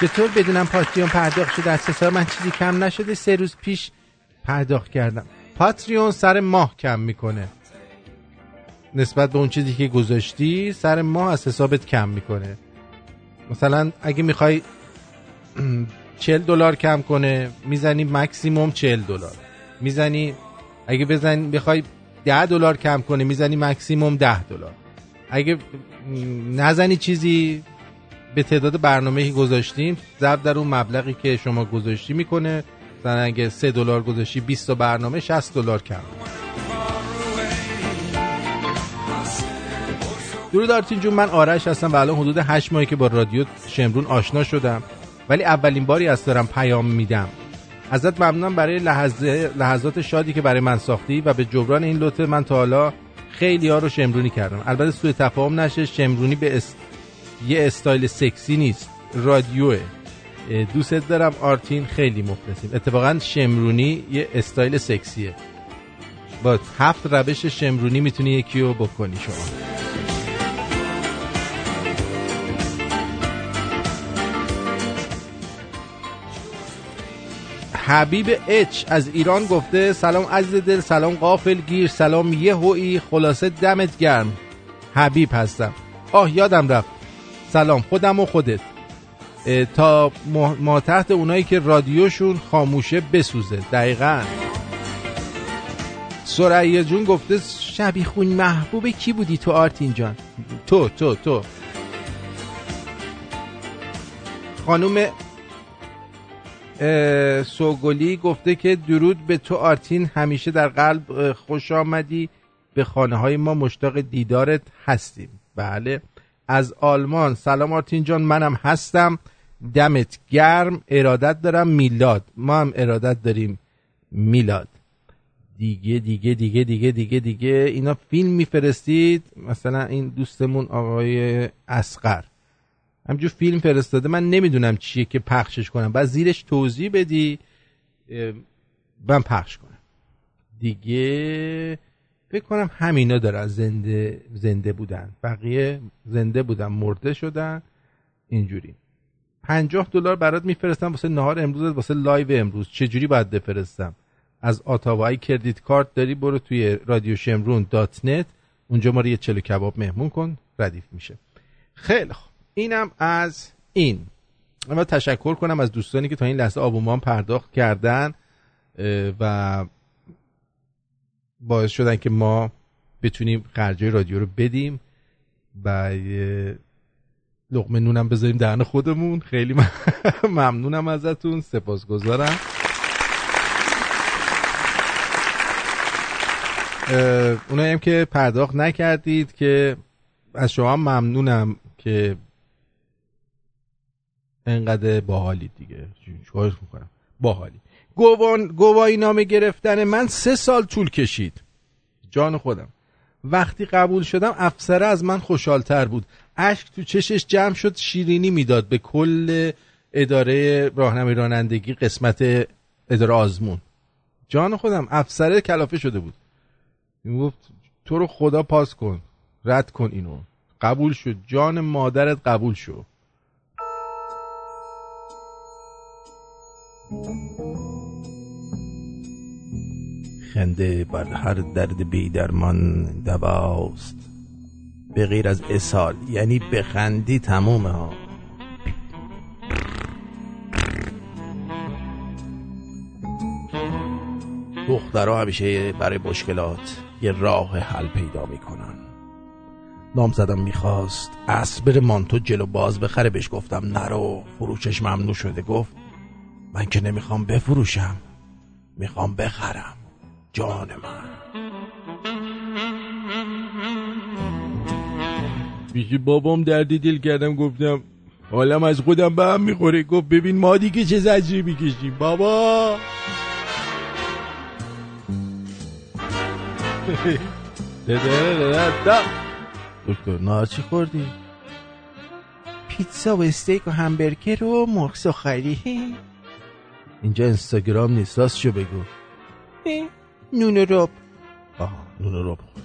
چطور بدونم پاتریون پرداخت شده؟ از سه سال من چیزی کم نشده، سه روز پیش پرداخت کردم. پاتریون سر ماه کم میکنه نسبت به اون چیزی که گذاشتی، سر ماه از حسابت کم میکنه. مثلا اگه میخوای چهل دلار کم کنه میزنی مکسیموم چهل دلار میزنی، اگه بزنی بخوای ده دلار کم کنه میزنی مکسیموم ده دلار، اگه نزنی چیزی به تعداد برنامه‌ای گذاشتیم ضرب در اون مبلغی که شما گذاشتی میکنه. مثلا اگه سه دلار گذاشتی بیست تا برنامه شصت دلار کم. درود آرتین جون، من آرش هستم و الان حدود هشت ماهی که با رادیو شمرون آشنا شدم ولی اولین باری است دارم پیام میدم. ازت ممنونم برای لحظه لحظات شادی که برای من ساختی و به جبران این لطف من تا حالا خیلی ها رو شمرونی کردم. البته سوء تفاهم نشه، شمرونی به است... یه استایل سکسی نیست، رادیوه. دوست دارم آرتین، خیلی مخلصیم. اتفاقا شمرونی یه استایل سکسیه، با هفت روش شمرونی میتونی یکی رو بکنی شما. حبیب اچ از ایران گفته سلام عزیز دل، سلام غافل گیر، سلام یه هوی، خلاصه دمت گرم، حبیب هستم. آه یادم رفت سلام خودم و خودت، تا ما تحت اونایی که رادیوشون خاموشه بسوزه. دقیقاً. سرعیه جون گفته شبیخون محبوب کی بودی تو آرتین جان؟ تو تو تو خانم سوگلی گفته که درود به تو آرتین، همیشه در قلب خوش آمدی، به خانه های ما مشتاق دیدارت هستیم. بله. از آلمان سلام آرتین جان، منم هستم، دمت گرم، ارادت دارم میلاد. ما هم ارادت داریم میلاد. دیگه دیگه دیگه دیگه دیگه دیگه اینا فیلم میفرستید، مثلا این دوستمون آقای اصغر همجور فیلم فرستاده، من نمیدونم چیه که پخشش کنم، بعد زیرش توضیح بدی من پخش کنم. دیگه فکر کنم همینا دارن زنده زنده بودن، بقیه زنده بودن مرده شدن اینجوری. پنجاه دلار برات میفرستم واسه نهار امروز، واسه لایو امروز. چجوری باید بفرستم؟ از آتاوا کردیت کارت داری برو توی رادیو شمرون دات نت، اونجا ما رو یه چلو کباب مهمون کن، ردیف میشه. خیلی خوب، اینم از این. من تشکر کنم از دوستانی که تا این لحظه آبومان پرداخت کردن و باعث شدن که ما بتونیم خرجای رادیو رو بدیم و لقمه نونم بذاریم دهن خودمون. خیلی ممنونم ازتون، سپاسگزارم. اونایی هم که پرداخت نکردید که از شما ممنونم که انقدر باحالید دیگه، چیکار میکنم، باحالی. گواهی نامه گرفتن من سه سال طول کشید، جان خودم. وقتی قبول شدم افسره از من خوشحالتر بود، اشک تو چشش جمع شد، شیرینی میداد به کل اداره راهنمای رانندگی قسمت اداره آزمون. جان خودم افسره کلافه شده بود، میگفت تو رو خدا پاس کن، رد کن اینو، قبول شو، جان مادرت قبول شو. خنده بر هر درد بی درمان دواست به غیر از اسهال، یعنی بخندی تمومه ها. دخترها همیشه برای مشکلات یه راه حل پیدا میکنن. نامزدم میخواست اسب بره مانتو جلو باز بخره، بهش گفتم نرو، فروشش ممنوع شده. گفت من که نمیخوام بفروشم، میخوام بخرم، جان من. بیشی بابام درد دل کردم، گفتم حالم از خودم به هم میخوره. گفت ببین ما دیگه چه زجری میکشیم بابا. دکتر نهار چی خوردی؟ پیتزا و استیک و همبرگر و مرغ سوخالی. اینجا اینستاگرام نیست، راستشو بگو. نون رب. آها نون رب خورد.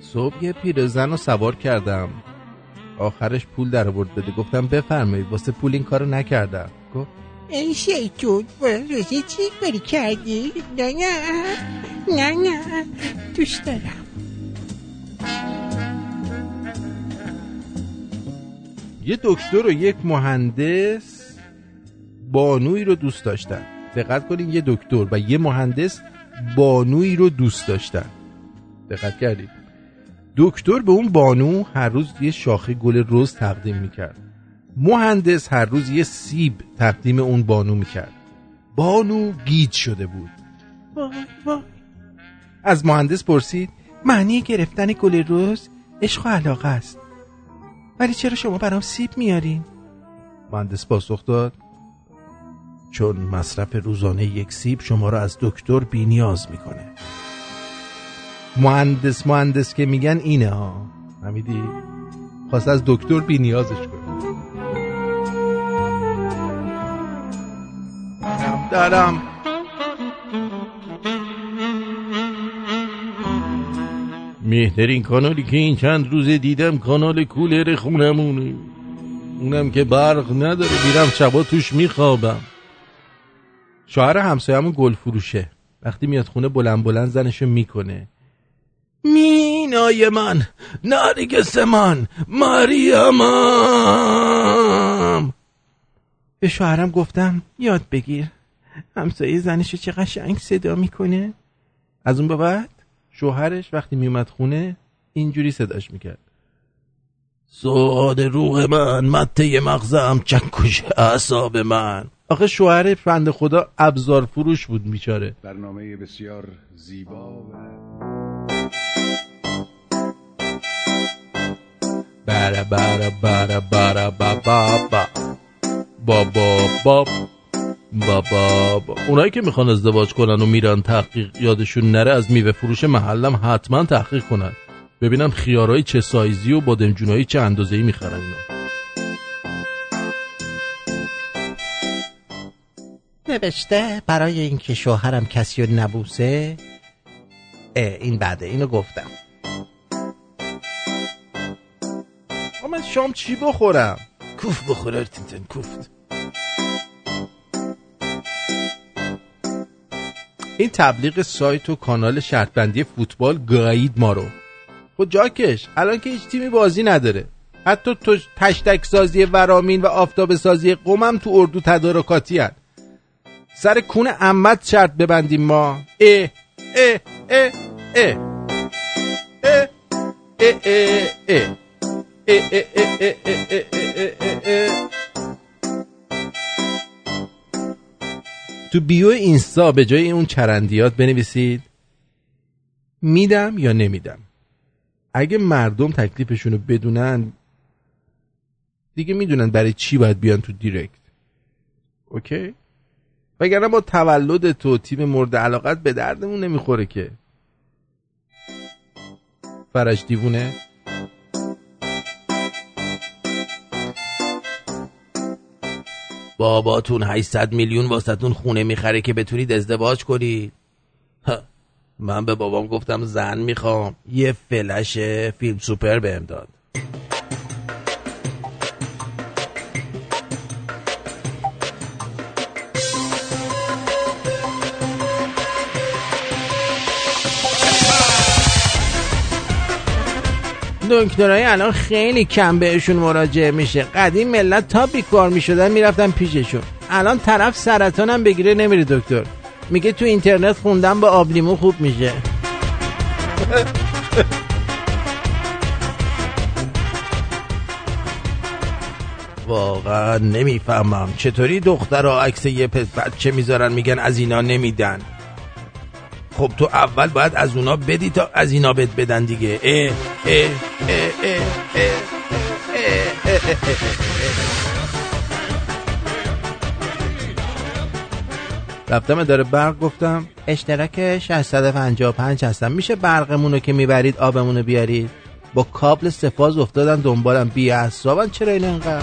صبح یه پیرزن رو سوار کردم، آخرش پول در آورد بده. گفتم بفرمایید، واسه پول این کارو نکردم. گفت ای شیطون واسه چی کاری کردی؟ نه نه نه نه دوست دارم. یه دکتر و یک مهندس بانوی رو دوست داشتن. دقت کنین، یه دکتر و یه مهندس بانوی رو دوست داشتن. دقت کردید؟ دکتر به اون بانو هر روز یه شاخه گل رز تقدیم میکرد، مهندس هر روز یه سیب تقدیم اون بانو میکرد. بانو گیج شده بود. وای وای. از مهندس پرسید معنی گرفتن گل رز عشق و علاقه است، ولی چرا شما برام سیب میارین؟ مهندس پاسخ داد چون مصرف روزانه یک سیب شما را از دکتر بی نیاز میکنه. مهندس مهندس که میگن اینه ها، حمیدی خواست از دکتر بی نیازش کنه. دارم. مهترین کانالی که این چند روز دیدم کانال کولر خونمونه، اونم که برق نداره، میرم شبا توش میخوابم. شوهر همسایه‌مون گلفروشه، وقتی میاد خونه بلند بلند زنشو میکنه، مینای من، نرگس من، مریمم. به شوهرم گفتم یاد بگیر همسایه زنشو چه قشنگ صدا میکنه. از اون به بعد شوهرش وقتی میومد خونه اینجوری صداش میکرد، سعاد روح من، مته مغزم، چکش اعصاب من. آخه شوهر بنده خدا ابزار فروش بود بیچاره. برنامه بسیار زیبا و برا برا برا برا با با با با بابا. اونایی که میخوان ازدواج کنن و میرن تحقیق یادشون نره از میوه فروش محلم حتما تحقیق کنن، ببینن خیارای چه سایزی و بادمجونایی چه اندازه‌ای میخرن اینا. نوشته برای اینکه شوهرم کسی رو نبوسه، این بعده، اینو گفتم. من شام چی بخورم؟ کوفت بخور آرتین، کوفت. این تبلیغ سایت و کانال شرطبندی فوتبال گایید ما رو. خود جاکش، الان که هیچ تیمی بازی نداره. حتی تو تشتک سازی ورامین و آفتاب سازی قمم تو اردو تدارکاتی هست. سر کون عمد شرط ببندیم ما. اه اه اه اه اه اه اه اه اه اه اه. تو بیو اینستا به جای اون چرندیات بنویسید میدم یا نمیدم. اگه مردم تکلیفشونو بدونن دیگه میدونن برای چی باید بیان تو دیرکت. اوکی؟ وگرنه با تولد تو تیم مورد علاقت به دردمون نمیخوره که. فرج دیوونه. باباتون هشتصد میلیون واسهتون خونه میخره که بتونید ازدواج کنید. من به بابام گفتم زن میخوام، یه فلش فیلم سوپر بهم داد. دکترهای الان خیلی کم بهشون مراجعه میشه. قدیم ملت تا بیکار میشدن میرفتن پیششون، الان طرف سرطان هم بگیره نمیره دکتر، میگه تو اینترنت خوندم با آب لیمو خوب میشه. واقعا نمیفهمم چطوری دخترها عکس یه بچه میذارن میگن از اینا نمیدن. خب تو اول باید از اونا بدی تا از اینا بد بدن دیگه. اه اه اه اه اه. رفتم اداره برق گفتم اشتراک ششصد و پنجاه و پنج هستم، میشه برقمونو که میبرید آبمونو بیارید. با کابل سه فاز افتادن دنبالم، بی اعصابن چرا این انقدر.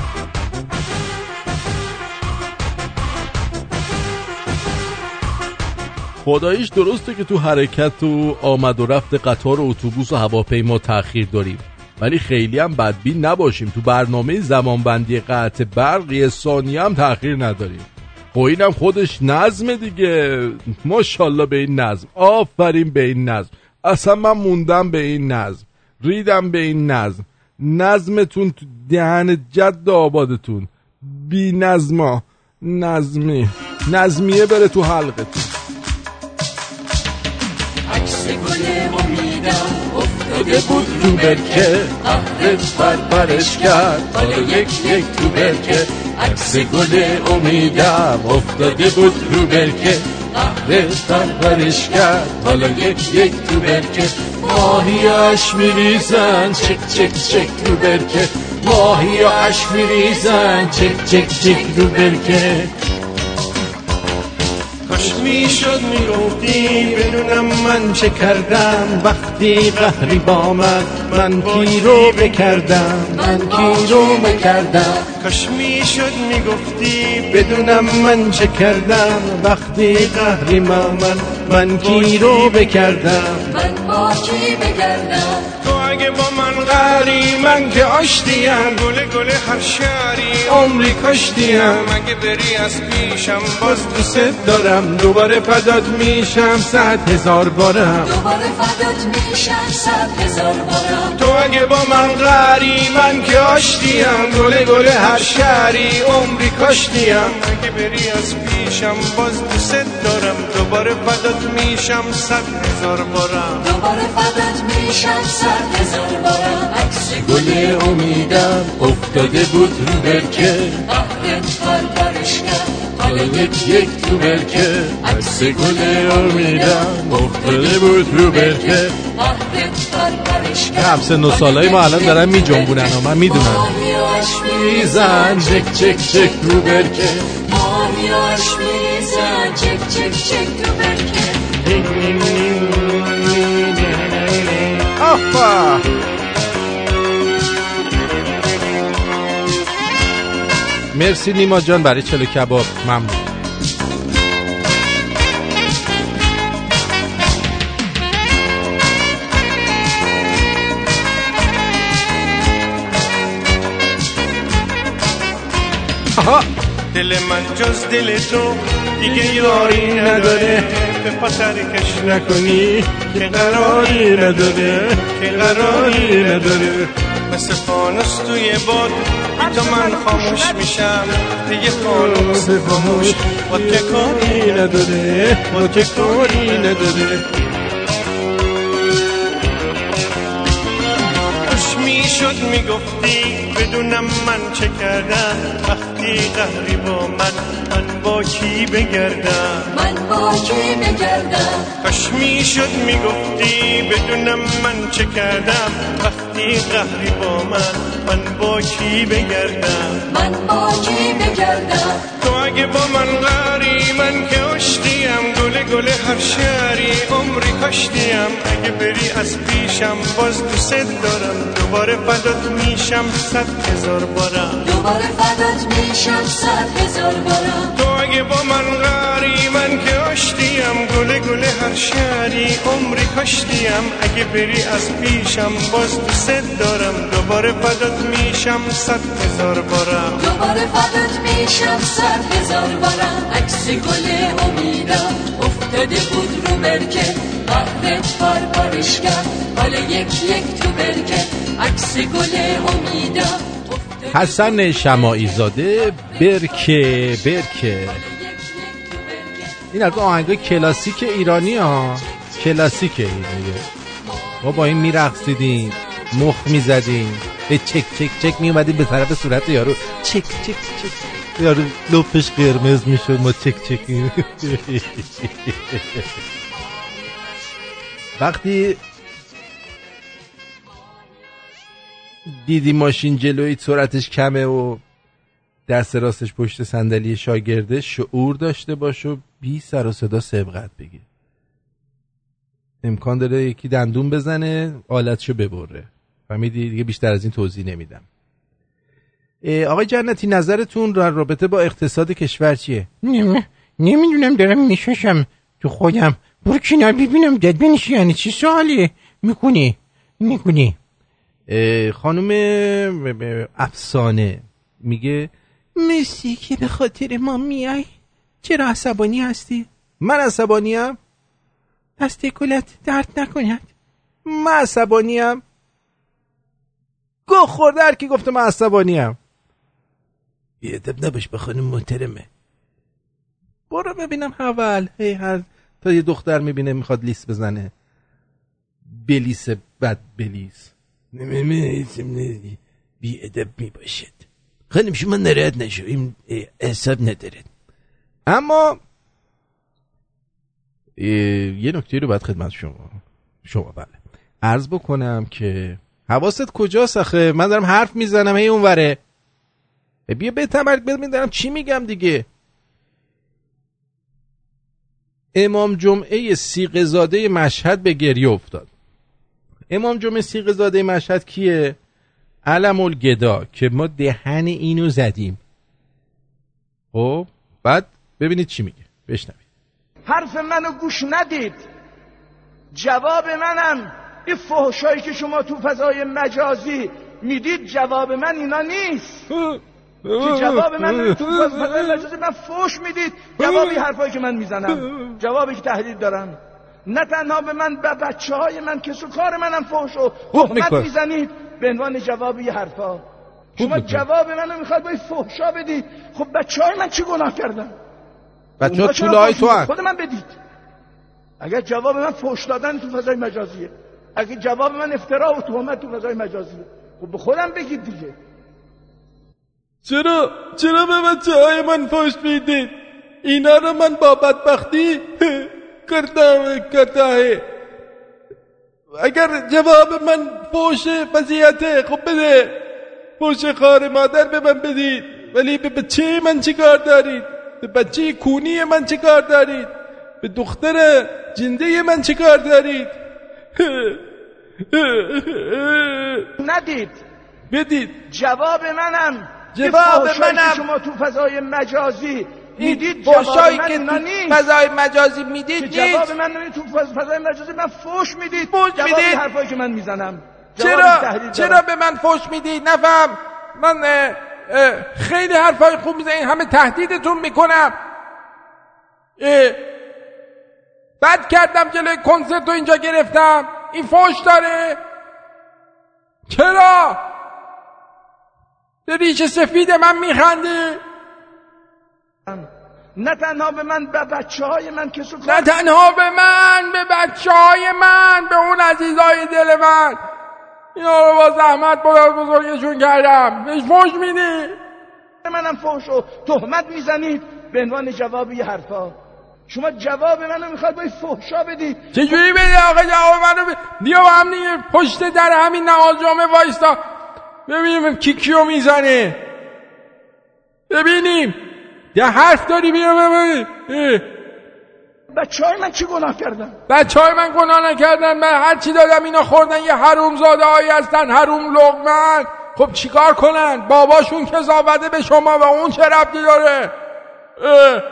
خداییش درسته که تو حرکت و آمد و رفت قطار و اتوبوس و هواپیما تأخیر داریم، ولی خیلی هم بدبین نباشیم، تو برنامه زمانبندی قطع برق یه ثانیه هم تأخیر نداریم. خب اینم خودش نظم دیگه. ماشاءالله به این نظم، آفرین به این نظم، اصلا من موندم به این نظم، ریدم به این نظم. نظمتون تو دهن جد آبادتون، بی نظما نظمی نظمیه بره تو حلقتون. اگه بود تو برکه قهرت پر پرش کرد، تا یک یک تو برکه عکس گل امیدم افتاده بود رو برکه، قهرت پر پرش کرد، تا یک یک تو برکه ماهیاش میریزن چک چک چک رو برکه، ماهیاش میریزن چک چک چک رو برکه. کاش میشد میگفتی بدونم من چه کردم، وقتی قهری با من من کی رو بکردم، من کی رو بکردم. کاش میشد میگفتی بدونم من چه کردم، وقتی قهری با من من کی رو بکردم، من با کی بگردم. تو اگه با من قهری من که آشتیم، گله گله هر شهری عمری کاشتیم. اگه بری از پیشم باز دوست دارم، دوباره فدات میشم صد هزار بارم، دوباره فدات میشم صد هزار بارم. تو اگه با من قهری من که آشتیم، گله گله هر شهری عمری کاشتیم. اگه بری از پیشم باز دوست دارم، دوباره فدات میشم صد هزار بارم، دوباره فدات میشم صد هزار بارم. عکس گل امیدم افتاده بود رو برکه، بهرت پر برش کرد حالا یک یک تو برکه. عکس گل امیدم افتاده بود رو برکه، بهرت پر برش کرد. حبس نو سالایی ما الان دارن می جنبونن و من می دونم میزن چک چک چک رو برکه، ماهیاش میزن چک چک چک رو برکه. آفا مرسی نیما جان برای چلو کباب، ممنون. آها. دل من جز دل تو دیگه یاری نداره، به پاترکش نکنی که قراری نداره، که قراری نداره. مثل فانوس توی باد بی تو من خاموش میشم، دیگه فانوس خاموش با که کاری نداره، با که کاری نداره. خوش میشد میگفتی بدونم من چه کردم، وقتی قهری با من من با کی بگردم، من با کی بگردم. کاش میشد میگفتی بدونم من چه کردم، وقتی قهری با من من با کی بگردم، من با کی بگردم. تو اگه با من قهری من که عشقیم، گله گله هر شهری عمری کاشتیم. اگه بری از پیشم باز دوست دارم، دوباره فدات میشم صد هزار بارم، دوباره فدات میشم صد هزار بارم. تو اگه با من قهری من که عشقیم، گله گله هر شهری عمری کاشتیم. اگه بری از پیشم باز دوست دارم، دوباره فدات میشم صد هزار بارم، دوباره فدات میشم صد هزار بارم. عکس گل امیدم افتاده بود رو برکه، بهرت پار پارش کرد حالا یک یک تو برکه. عکس گل امیدم. حسن شماعی زاده برکه برکه. این از آهنگای کلاسیک ایرانی ها، کلاسیکه دیگه. ما با این میرقصیدیم، مخ میزدیم، به چک چک چک میومدیم به طرف صورت یارو، چک چک چک یارو لپش قرمز میشد، ما چک چک. وقتی دیدی ماشین جلوی سرعتش کمه و دست راستش پشت صندلی شاگرده، شعور داشته باش و بی سر و صدا سبقت بگیر. امکان داره یکی دندون بزنه، آلتشو ببره. فهمیدی دیگه؟ بیشتر از این توضیح نمیدم. آقای جنتی نظرتون در رابطه با اقتصاد کشور چیه؟ نمیدونم، دارم میششم تو خودم. برو کنار ببینم ددبینش یعنی چی سوالی میکنی میکنی. خانم افسانه میگه مسی که به خاطر ما میای، چرا عصبانی هستی؟ من عصبانیم؟ دست کلت درد نکند. من عصبانیم؟ گو خورده هر کی گفته من عصبانیم. یه ادب نباش به خانم محترمه. برو ببینم حول هی هر تا یه دختر میبینه میخواد لیس بزنه، بلیس بد بلیس بی ادب میباشد. خانم شما نراحت نشو، این اعصاب ندارد. اما یه نکته رو باید خدمت شما شما بله عرض بکنم که حواست کجاست آخه؟ من دارم حرف میزنم هی اونوره. بیا به تمرک ببین دارم چی میگم دیگه. امام جمعه سیغ زاده مشهد به گریه افتاد. امام جمعه سیغ زاده مشهد کیه؟ علم الگدا که ما دهن اینو زدیم. خب بعد ببینید چی میگه، بشنوید. حرف منو گوش ندید، جواب منم. این فحشایی که شما تو فضای مجازی میدید جواب من اینا نیست که جواب من تو فضای مجازی من فحش میدید. جوابی حرفایی که من میزنم، جوابی که تهدید دارم، نه تنها به من، به بچه های من، کس و کار منم فحش و تهمت میزنید به عنوان جوابی حرفا. شما جواب منو میخواد باید فحشا بدید. خب بچه های من چی گناه کردن؟ بچه ها طوله های تو هم خود من بدید. اگر جواب من فحش دادن تو فضای مجازیه، اگه جواب من افترا و تهمت تو فضای مجازیه، خب به خودم بگید دیگه. چرا چرا به بچه‌های من فحش میدید؟ اینا رو من با بدبختی کردم کردم. اگر جواب من فحش وضعیته، خب بده. فحش خار مادر به من بدید، ولی به بچه من چیکار دارید؟ به بچه کونی من چیکار دارید؟ به دختر جنده من چیکار دارید؟ ندید بدید. جواب منم، جواب منم شما تو فضای مجازی میدید، فحشایی که تو فضای مجازی میدید جواب من نمیدید. تو فضای مجازی من فحش میدید، جواب حرفایی که من میزنم. چرا چرا به من فحش میدید؟ نفهم من اه اه خیلی حرفای خوب میزنید، همه تهدیدتون میکنم. بد کردم جلوی کنسرت رو اینجا گرفتم، این فحش داره؟ چرا؟ به ریش سفید من میخنده؟ نه تنها به من، به بچه های من کسو کار، نه تنها به من، به بچه های من، به اون عزیزای دل من. اینا رو با زحمت بزرگ بزرگشون کردم، بهش فحش میدی؟ منم فحش و تهمت میزنید به عنوان جوابی حرفا. شما جواب منو میخواد باید فحشا بدید. چجوری بدید آقا جواب منو بدید؟ بیا با هم دیگه پشت در همین نهال جامعه وایستا ببینیم کی کیو میزنه، ببینیم یه حرف داری. بیا ببینیم بچه های من چی گناه کردن؟ بچه های من گناه نکردن، من هر چی دادم اینا خوردن. یه حروم زاده هایی هستن، حروم لقمه. خب چیکار کنن؟ باباشون که زاوده به شما و اون چه ربطی داره؟ اه.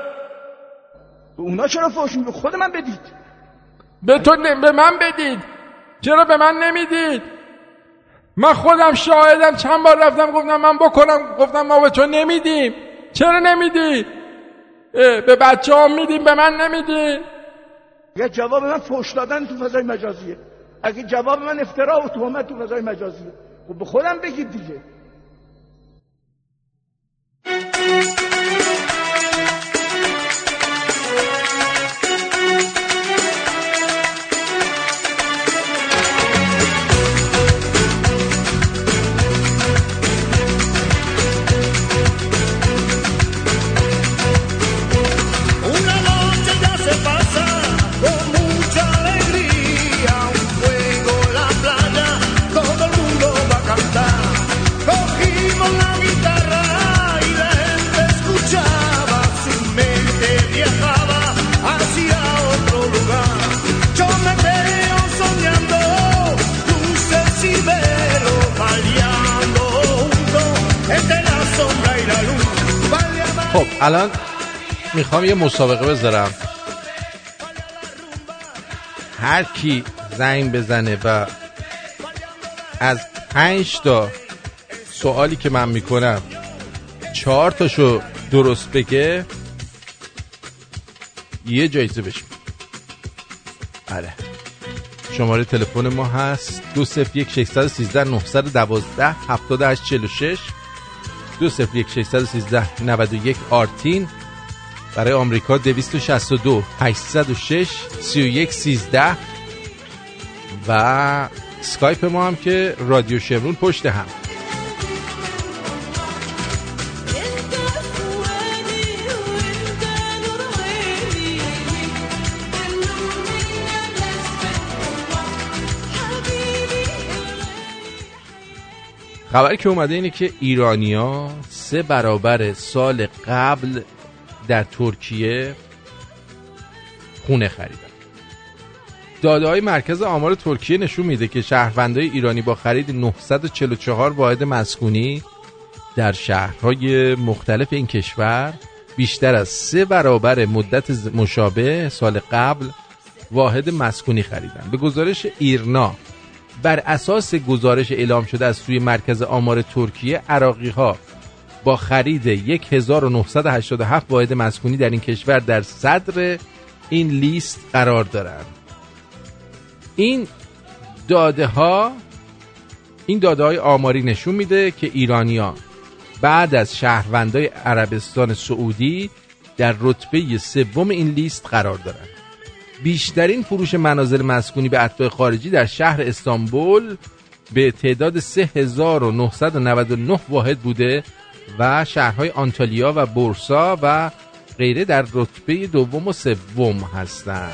اونا چرا فحش میدید؟ خود من بدید. به تو ن... به من بدید. چرا به من نمیدید؟ من خودم شاهدم، چند بار رفتم گفتم من بکنم، گفتم ما به تو نمیدیم. چرا نمیدید؟ به بچه ها میدیم، به من نمیدید. اگه جواب من فحش دادن تو فضای مجازیه، اگه جواب من افترا و تهمت تو فضای مجازیه، خب به خودم بگید دیگه. خب الان میخوام یه مسابقه بذارم، هر کی زنگ بزنه و از پنج تا سوالی که من میکنم چهار تاشو درست بگه یه جایزه بشه. آره شماره تلفن ما هست دو صفر یک شش یک سه نه یک یک هفت هشت چهار شش دو صفر یک شش یک سه نه یک آرتین. برای آمریکا دویست و شصت و دو هشتصد و شش سی و یک سیزده و اسکایپ ما هم که رادیو شمرون پشت هم. خبری که اومده اینه که ایرانی‌ها سه برابر سال قبل در ترکیه خونه خریدن. داده‌های مرکز آمار ترکیه نشون میده که شهروندان ایرانی با خرید نهصد و چهل و چهار واحد مسکونی در شهرهای مختلف این کشور بیشتر از سه برابر مدت مشابه سال قبل واحد مسکونی خریدن. به گزارش ایرنا، بر اساس گزارش اعلام شده از سوی مرکز آمار ترکیه، عراقی‌ها با خرید هزار و نهصد و هشتاد و هفت واحد مسکونی در این کشور در صدر این لیست قرار دارند. این داده ها این داده های آماری نشون میده که ایرانیان بعد از شهروندای عربستان سعودی در رتبه سوم این لیست قرار دارند. بیشترین فروش منازل مسکونی به اتباع خارجی در شهر استانبول به تعداد سه هزار و نهصد و نود و نه واحد بوده و شهرهای آنتالیا و بورسا و غیره در رتبه دوم و سوم هستند.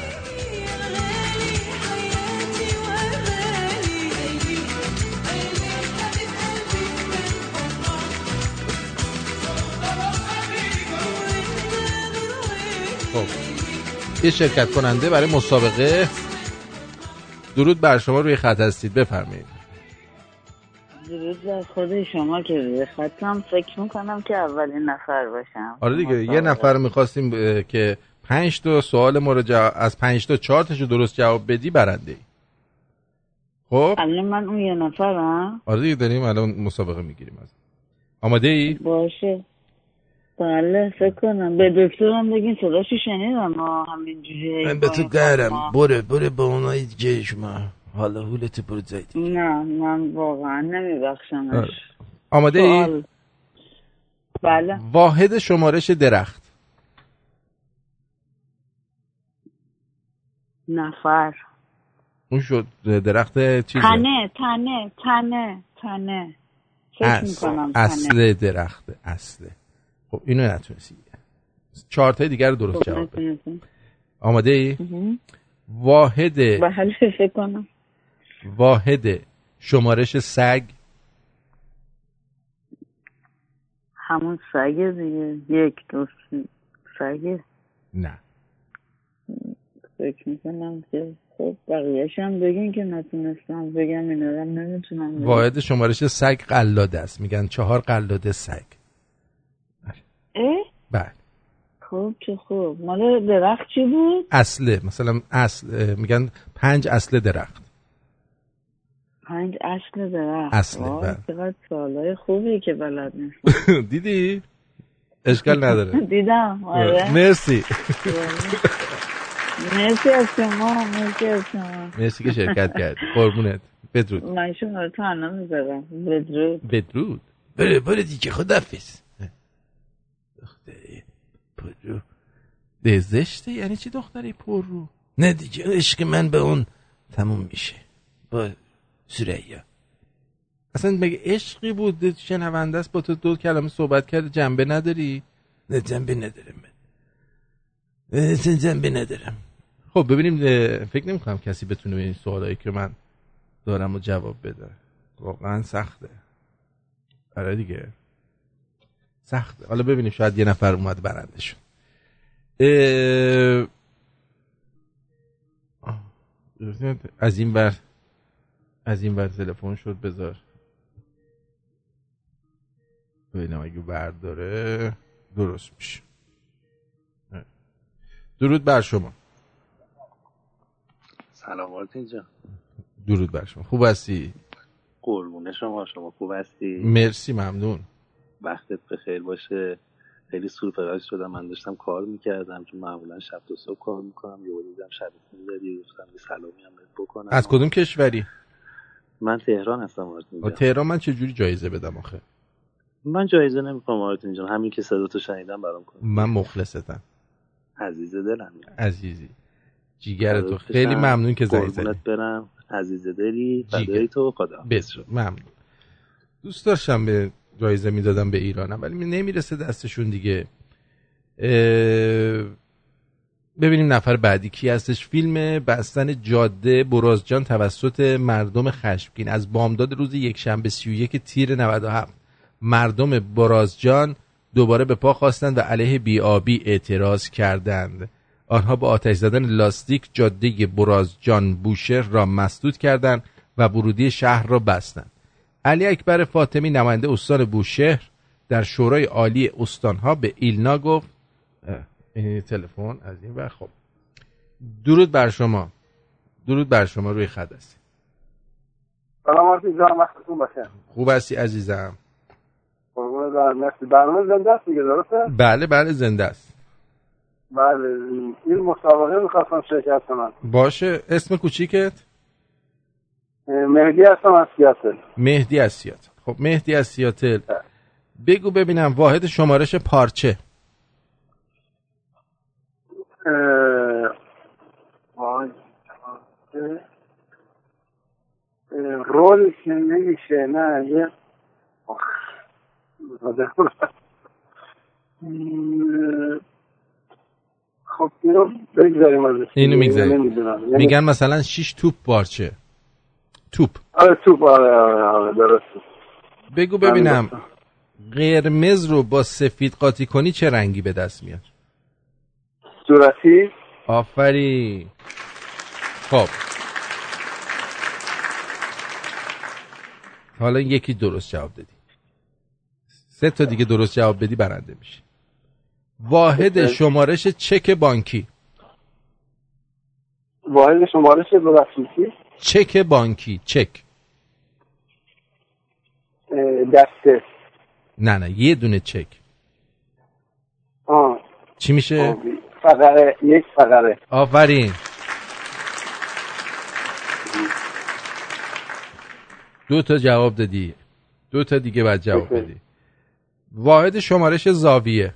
یه شرکت کننده برای مسابقه. درود بر شما، روی خط هستید، بفرمایید. درود بر خود شما که روی خطم. فکر میکنم که اولین نفر باشم. آره دیگه مسابقه. یه نفر میخواستیم ب... که پنج تا سوال ما رو جا... از پنج تا چهار تاشو درست جواب بدی برنده ای. خب الان من اون یه نفرم. آره دیگه داریم الان مسابقه میگیریم. آماده ای؟ باشه. بله فکر کنم به دکترم بگین صداشو شنیدم. ما همینجوری من به تو درم بره بره به اونایی که شما حالا هولت برو زید. نه من واقعا نمیبخشمش. آماده ای؟ بله. واحد شمارش درخت. نفر. اون شد درخت چیزه؟ تنه تنه تنه تنه اصل اصل درخته اصله. خب اینو نتونستی. چهار تا دیگه رو درست جواب بده. آماده ای؟ واحد بله فکر کنم. واحد شمارش سگ. همون سگ دیگه. یک دو سگ. نه. فکر می‌کنم که خب بقیه‌ش هم بگین که نتونستم بگم. اینا رو نمی‌تونم. واحد شمارش سگ قلاده است. میگن چهار قلاده سگ. اه؟ بله. خوب چه خوب. مال درخت چی بود؟ اصله. مثلا اصل میگن پنج اصل درخت. پنج اصل درخت. اصله. بله. چقدر سوالای خوبی که بلد نیستم. دیدی؟ اشکال نداره. دیدم. آره. مرسی. مرسی از شما. مرسی از شما. مرسی که شرکت کردی. قربونت. بدرود. من شما تو آنها میذارم. بدرود. بدرود. بله بله دیگه خداحافظ. پر رو ده زشته. یعنی چی دختری پر رو؟ نه دیگه عشق من به اون تموم میشه با سریا. اصلا مگه عشقی بود؟ شنونده است با تو دو کلمه صحبت کرد. جنبه نداری؟ نه جنبه ندارم من. اصلا جنبه ندارم. خب ببینیم. فکر نمی کنم کسی بتونه این سوالایی که من دارم رو جواب بده. واقعا سخته. آره دیگه سخت. حالا ببینیم شاید یه نفر اومد برنده شد. اه... از این بر از این بر تلفن شد. بذار ببینم اگه برداره درست میشه. درود بر شما. سلام آرتین جان. درود بر شما. خوب هستی؟ قربون شما. شما خوب هستی؟ مرسی ممنون. وقتت بخیر باشه. خیلی سورپرایز شدم. من داشتم کار میکردم چون معمولا شب تا صبح کار میکنم. یهو دیدم شبتون زدی، گفتم یه سلامی هم بهت بکنم. از کدوم کشوری؟ من تهران هستم آرتین جان. تهران من چه جوری جایزه بدم آخه؟ من جایزه نمیخوام آرتین جان. همین که صداتو شنیدم برام کن. من مخلصتم. عزیز دلم. عزیزی جیگر تو. خیلی ممنون که زنگ زدی. قربونت برم. عزیز دلی فدای تو. خدا بسر. ممنون. دوست داشتم به جایزه میدادم به ایرانم ولی نمیرسه دستشون دیگه. ببینیم نفر بعدی کی هستش. فیلم بستن جاده برازجان توسط مردم خشمگین از بامداد روز یکشنبه سی و یک تیر نود و هفت مردم برازجان دوباره به پا خواستند و علیه بی‌آبی اعتراض کردند. آنها با آتش زدن لاستیک جاده برازجان بوشهر را مسدود کردند و ورودی شهر را بستند. علی اکبر فاطمی نماینده استان بوشهر در شورای عالی استانها به ایلنا گفت این تلفن از این و خب درود بر شما. درود بر شما، روی خط هستی. سلام آرتین جان، وقتتون بخیر. خوب هستی عزیزم؟ قربونت برم، مرسی. برنامه زنده است دیگه، درسته؟ بله بله زنده است. بله این مسابقه می‌خواستم شرکت کنم. باشه، اسم کوچیکت؟ مهدی هستم از سیاتل. مهدی از سیاتل. خب مهدی از سیاتل بگو ببینم واحد شمارش پارچه. واحد پارچه رول که نمیشه، نه یه خب اینو بگذاریم ازش، اینو میگذاریم. میگن مثلا شیش توپ پارچه. توپ آره توپ آره آره درسته. بگو ببینم قرمز رو با سفید قاطی کنی چه رنگی به دست میاد؟ صورتی. آفرین. خب حالا یکی درست جواب دادی، سه تا دیگه درست جواب بدی برنده میشه. واحد شمارش چک بانکی. واحد شمارش بانکی چک بانکی چک دسته. نه نه یه دونه چک. آه. چی میشه؟ فقره. یک فقره. آفرین. دو تا جواب دادی، دو تا دیگه بعد جواب بدی. واحد شمارش زاویه.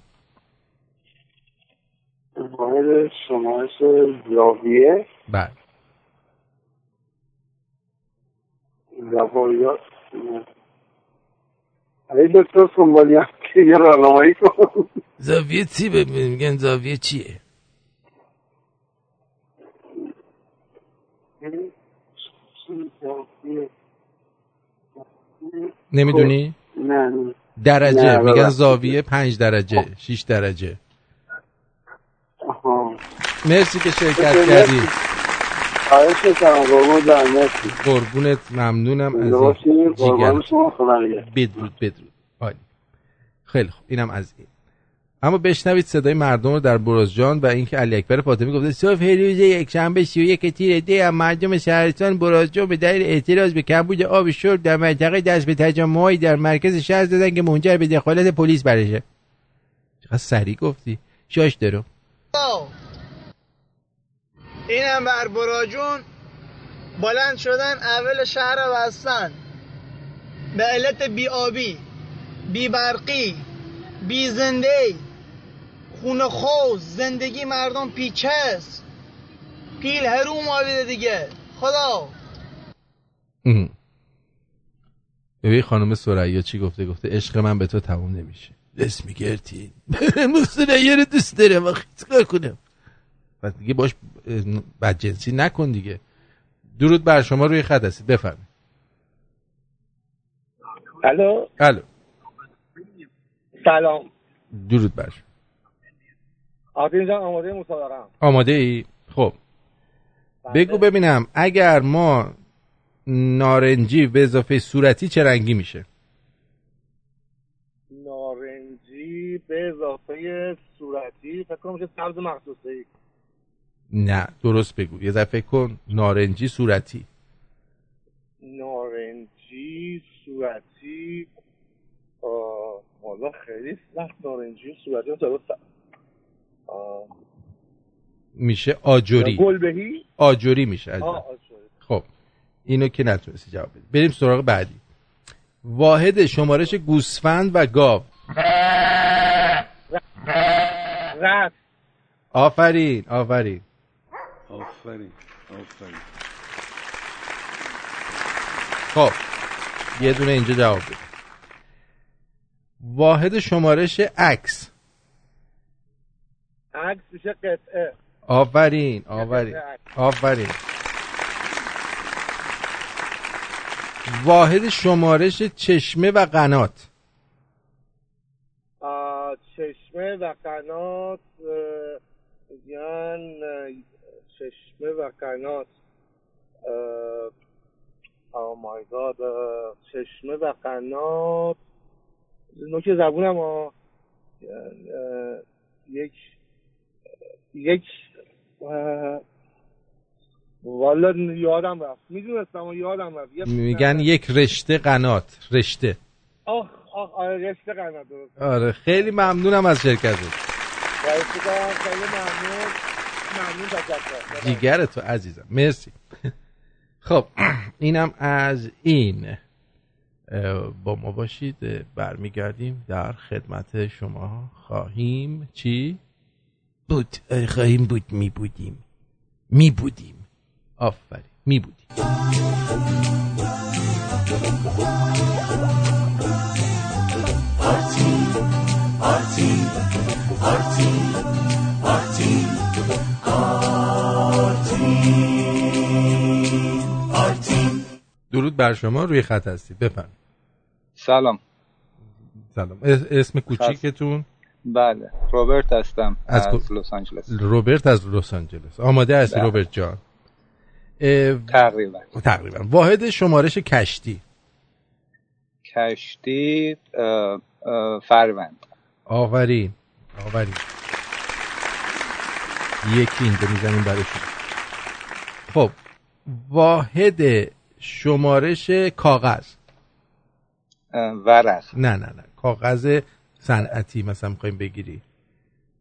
واحد شمارش زاویه بله زاویه علی دکتر سنبالیان که یه راهنمایی کن. زاویه چی میگن؟ زاویه چیه؟ نمیدونی؟ نه نه درجه نه، میگن زاویه پنج درجه شیش درجه. آها. مرسی که شرکت کردی. آره شکرم قربونت برم. مرسی قربونت، ممنونم از این جیگر. بدرود بدرود. آلی. خیلی خوب اینم از این. اما بشنوید صدای مردم رو در برازجان و اینکه علی اکبر فاطمی گفته صبح روز یکشنبه سی و یک تیر دی مردم شهرستان برازجان به دلیل اعتراض به کمبود آب شرب در منطقه دست به تجمعی در مرکز شهر دادن که منجر به دخالت پلیس برشه. چقدر سریع گفتی شاش درو. اینم بر برازجان بلند شدن اول شهر وستن به علت بی آبی، بی برقی، بی زندگی، خونه خوز، زندگی مردم پیچه است. پیل هرو مابیده دیگه. خدا ببین خانم سرعی چی گفته؟ گفته عشق من به تو تمام نمیشه. دست میگرتی مسترعی رو دوست دارم و خیلی کنم بس دیگه باش بدجنسی نکن دیگه. درود بر شما، روی خط هستید، بفرمایید. الو الو سلام. درود بر شما. آرتین جان آماده مسابقه ام؟ آماده ای؟ خب بگو ببینم اگر ما نارنجی به اضافه صورتی چه رنگی میشه؟ نارنجی به اضافه صورتی فکر کنم میشه سبز مخصوصی. نه درست بگو یه دفعه کن. نارنجی صورتی. نارنجی صورتی آه... والا خیلی سخت. نارنجی صورتی مثلا آه... میشه آجوری. گلبهی آجوری میشه عزیزم. آجوری. خب اینو که نتونستی جواب بدی بریم سراغ بعدی. واحد شمارش گوسفند و گاو. رد. آفرین آفرین آفرین آفرین. خب یه دونه اینجا جواب بده. واحد شمارش عکس. عکس میشه قطعه. آفرین آفرین آفرین. واحد شمارش چشمه و قنات. چشمه و قنات پرتوبیان، چشمه و قنات. او مای گاد، چشمه و قنات نوک زبونم ها. یک یک والا یادم رفت، میدونستم یادم رفت. میگن یک رشته قنات. رشته آخ آخ آره رشته قنات. آره خیلی ممنونم از شرکتت. خیلی ممنون. ممنون بچه‌ها. دیگر تو عزیزم. مرسی. خب اینم از این. با ما باشید، برمیگردیم در خدمت شما. خواهیم چی؟ بود خواهیم بود می بودیم می بودیم آفرین می بودیم. آرتین آرتین آرتین آرتین آرتین آرتین درود بر شما، روی خط هستید، بفرمایید. سلام. سلام. اسم کوچیکتون؟ بله، روبرت هستم از, از لس آنجلس. روبرت از لس آنجلس. آماده هستی؟ بله. روبرت جان. تقریبا تقریبا واحد شمارش کشتی؟ کشتی اه، اه، فروند. آورین آورین. یکی این رو میزنیم برای شما. خب واحد شمارش کاغذ؟ ورق. نه نه نه، کاغذ صنعتی مثلا می‌خوایم بگیری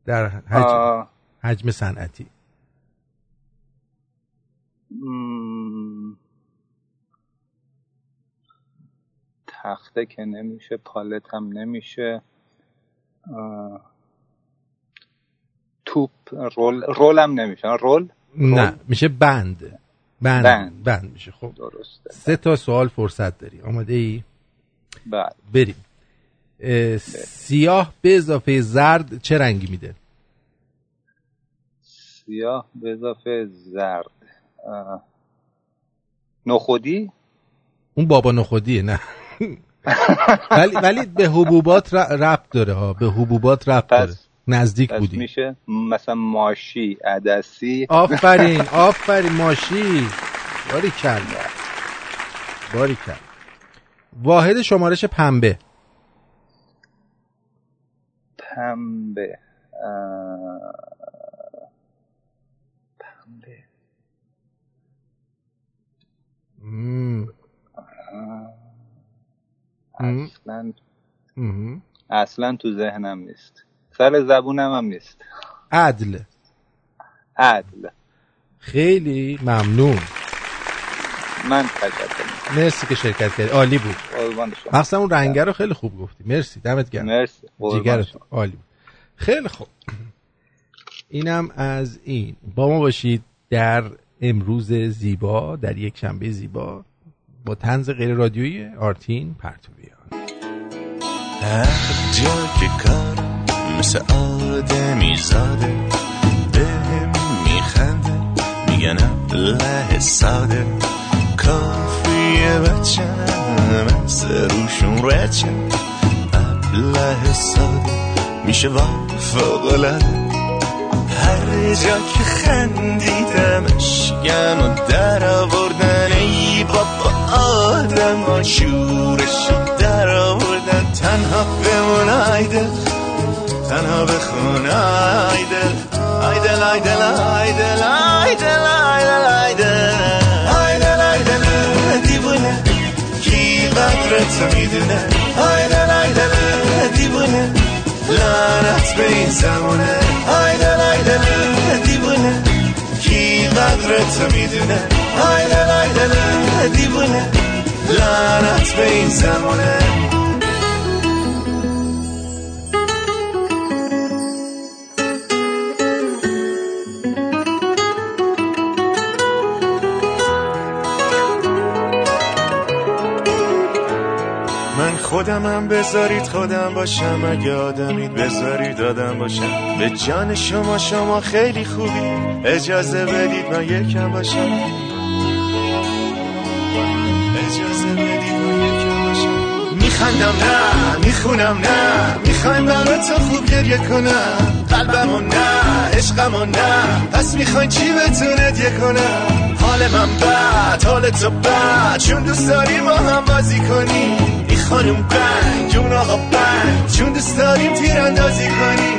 در حجم آه. حجم صنعتی. م... تخته که نمیشه، پالت هم نمیشه، آه... توپ، رول رول هم نمیشه. رول؟, رول نه میشه بند. بند بند, بند میشه. خب درسته. سه تا سوال فرصت داری، آماده ای؟ بله بریم. سیاه به اضافه زرد چه رنگی میده؟ سیاه به اضافه زرد نخودی؟ اون بابا نخودیه. نه ولی ولی به حبوبات ربط داره ها، به حبوبات ربط داره. نزدیک بودی. میشه مثلا ماشی، عدسی. آفرین آفرین، ماشی. باریکلا باریکلا. واحد شمارش پنبه؟ پنبه آه... پنبه مم. اصلا مم. اصلا تو ذهنم نیست، سر زبونم هم نیست. عدل. عدل. خیلی ممنون. من تشکر. مرسی که شرکت کردی، عالی بود. قربان شما. مثلا اون رنگه رو خیلی خوب گفتی. مرسی، دمت گرم. مرسی. جیگرت عالی بود. خیلی خوب. اینم از این. با ما باشید در امروز زیبا، در یک شنبه زیبا، با طنز غیر رادیویی آرتین پرتوبیان. هر جا که کار مثل آدمی زاده بهم میخنده، میگنم له ساده کافیه بچم از روشون رچم له ساده میشه وفاقلده. هر جا که خندیدمش گم و در آوردن، ای بابا آدم ها شورش در آوردن. تنها بمون آیده، تنها بخون آیده، آیده آیده آیده آیده آیده آیده آیده دیوونه کی قدرت میدونه. آیده آیده دیوونه لعنت به این زمونه. آیده آیده دیوونه کی قدرت میدونه. آیده آیده دیوونه لعنت به این زمونه. خودمم بذارید خودم باشم، اگه آدمید بذارید آدم باشم. به جان شما شما خیلی خوبی، اجازه بدید من یکم باشم. اجازه بدید من یکم باشم. میخندم نه میخونم نه، میخوایم برای تو خوب گریه کنم. قلبمو نه عشق حقمو نه، پس میخواین چی بتونه دیگه کنه؟ حال من بد، حال تو بد، چون دوست داری ما هم بازی کنی. این خانم بنگ، اون آقا بنگ، چون دوست داریم تیراندازی کنی.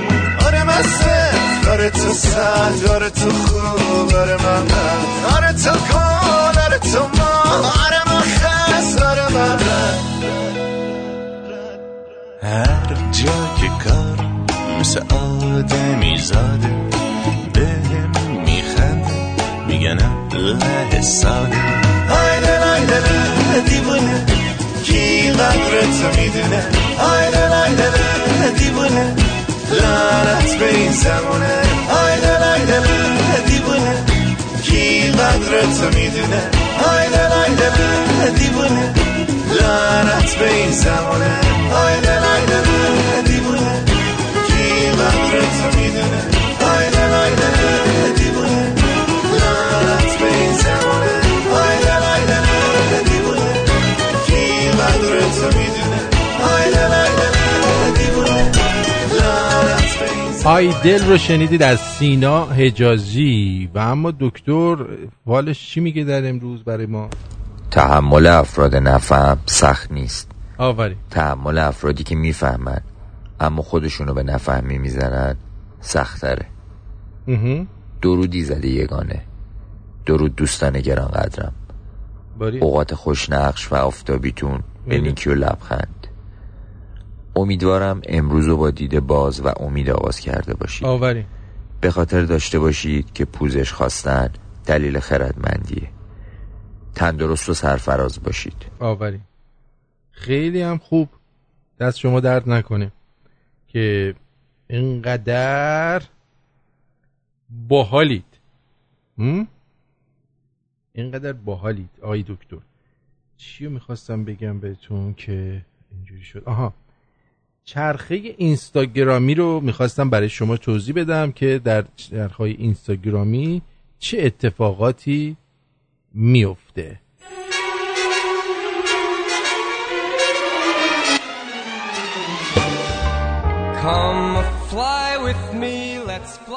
آره من صرف، آره تو سهل، آره تو خوب، آره من بد، آره تو کن، آره تو ما، آره من خست، آره من بد. هر جا که کار مثل آدمی زاده به هم میخنده میگنم له ساده. آیده لایده له دیوونه کی قدرتو میدونه. آیده لایده له دیوونه لعنت به این زمونه. آیده لایده له دیوونه کی قدرتو میدونه. آیده لایده له دیوونه لعنت به این زمونه. آیده لایده له دیوونه کی قدرتو میدونه. آیده لایده له دیوونه لعنت به این زمونه. آیده لایده له دیوونه کی قدرتو میدونه. آیده لایده له دیوونه لعنت به این زمونه. آی دل رو شنیدید از سینا حجازی. و اما دکتر والش چی میگه در امروز برای ما؟ تحمل افراد نفهم سخت نیست. آوری. تحمل افرادی که میفهمن اما خودشونو به نفهمی میزنن سختره. درودی زده یگانه، درود دوستان گرانقدرم. اوقات خوشنقش و آفتابیتون به نیکی و لبخند. امیدوارم امروزو با دید باز و امید آغاز کرده باشید. آوری. به خاطر داشته باشید که پوزش خواستن دلیل خردمندیه. تندرست و سرفراز باشید. آوری. خیلی هم خوب. دست شما درد نکنه که اینقدر باحالید. م؟ اینقدر باحالید آقای دکتر. چیو میخواستم بگم بهتون که اینجوری شد؟ آها. چرخه اینستاگرامی رو میخواستم برای شما توضیح بدم که در چرخه اینستاگرامی چه اتفاقاتی میفته.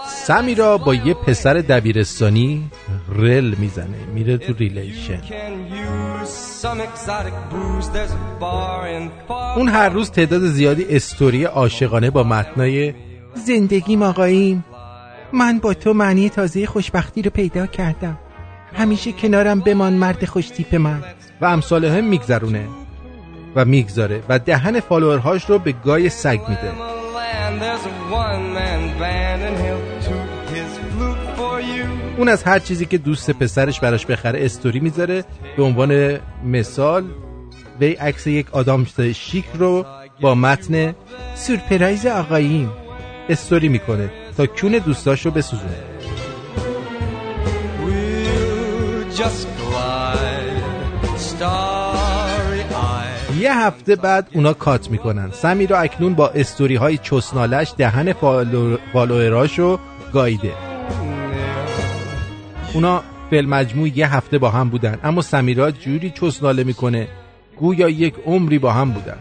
سمیرا با یه پسر دبیرستانی ریل میزنه، میره تو ریلیشن. اون هر روز تعداد زیادی استوری عاشقانه با متنای زندگیم آقاییم، من با تو معنی تازه خوشبختی رو پیدا کردم، همیشه کنارم بمان مرد خوش تیپ من و امثاله هم میگذرونه و میگذاره و دهن فالوورهاش رو به گای سگ میده. اون از هر چیزی که دوست پسرش براش بخره استوری میذاره. به عنوان مثال وی عکس یک آدم شیک رو با متن سورپرایز آقاییم استوری میکنه تا کون دوستاش رو بسوزونه. یه هفته بعد اونا کات میکنن. سمیرا اکنون با استوری های چسنالش دهن فالوئراشو گایده. اونا فل مجموع یه هفته با هم بودن اما سمیرا جوری چسناله میکنه گویا یک عمری با هم بودن.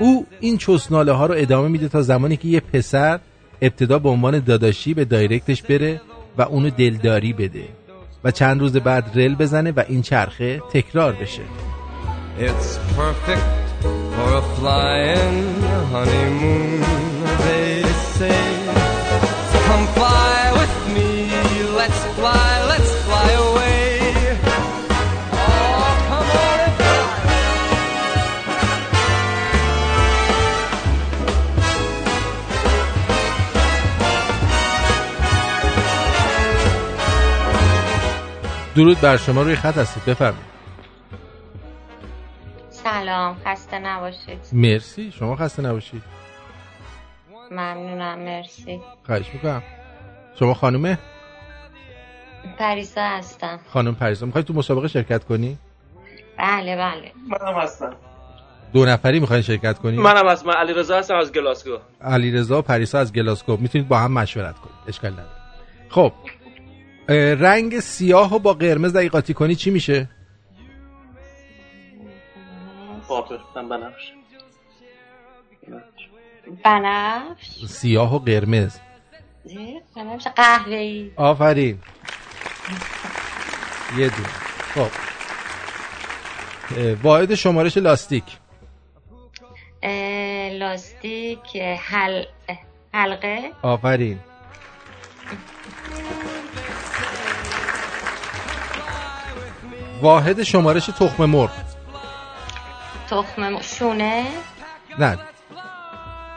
او این چسناله ها رو ادامه میده تا زمانی که یه پسر ابتدا به عنوان داداشی به دایرکتش بره و اونو دلداری بده و چند روز بعد ریل بزنه و این چرخه تکرار بشه. It's perfect for a flying honeymoon, they say. So come fly with me, let's fly, let's fly away. Oh, come on and fly. درود بر شما. روی خط هستید، بفرمایید. سلام، خسته نباشید. مرسی، شما خسته نباشید. ممنونم، مرسی. خواهش میکنم. شما خانومه؟ پریسا هستم. خانم پریسا، میخوایی تو مسابقه شرکت کنی؟ بله بله، منم هستم. دو نفری میخوایی شرکت کنی؟ منم هستم. من علیرضا هستم از گلاسگو. علیرضا و پریسا از گلاسگو، میتونید با هم مشورت کنید، اشکال نداره. خب رنگ سیاهو با قرمز دقیق قاطی کنی چی میشه؟ بنفش. بنفش. سیاه و قرمز قهوه‌ای. آفرین. یه دو. خب. واحد شمارش لاستیک. لاستیک حل... حلقه. آفرین. واحد شمارش تخم مرغ. تخم مرغ شونه؟ نه.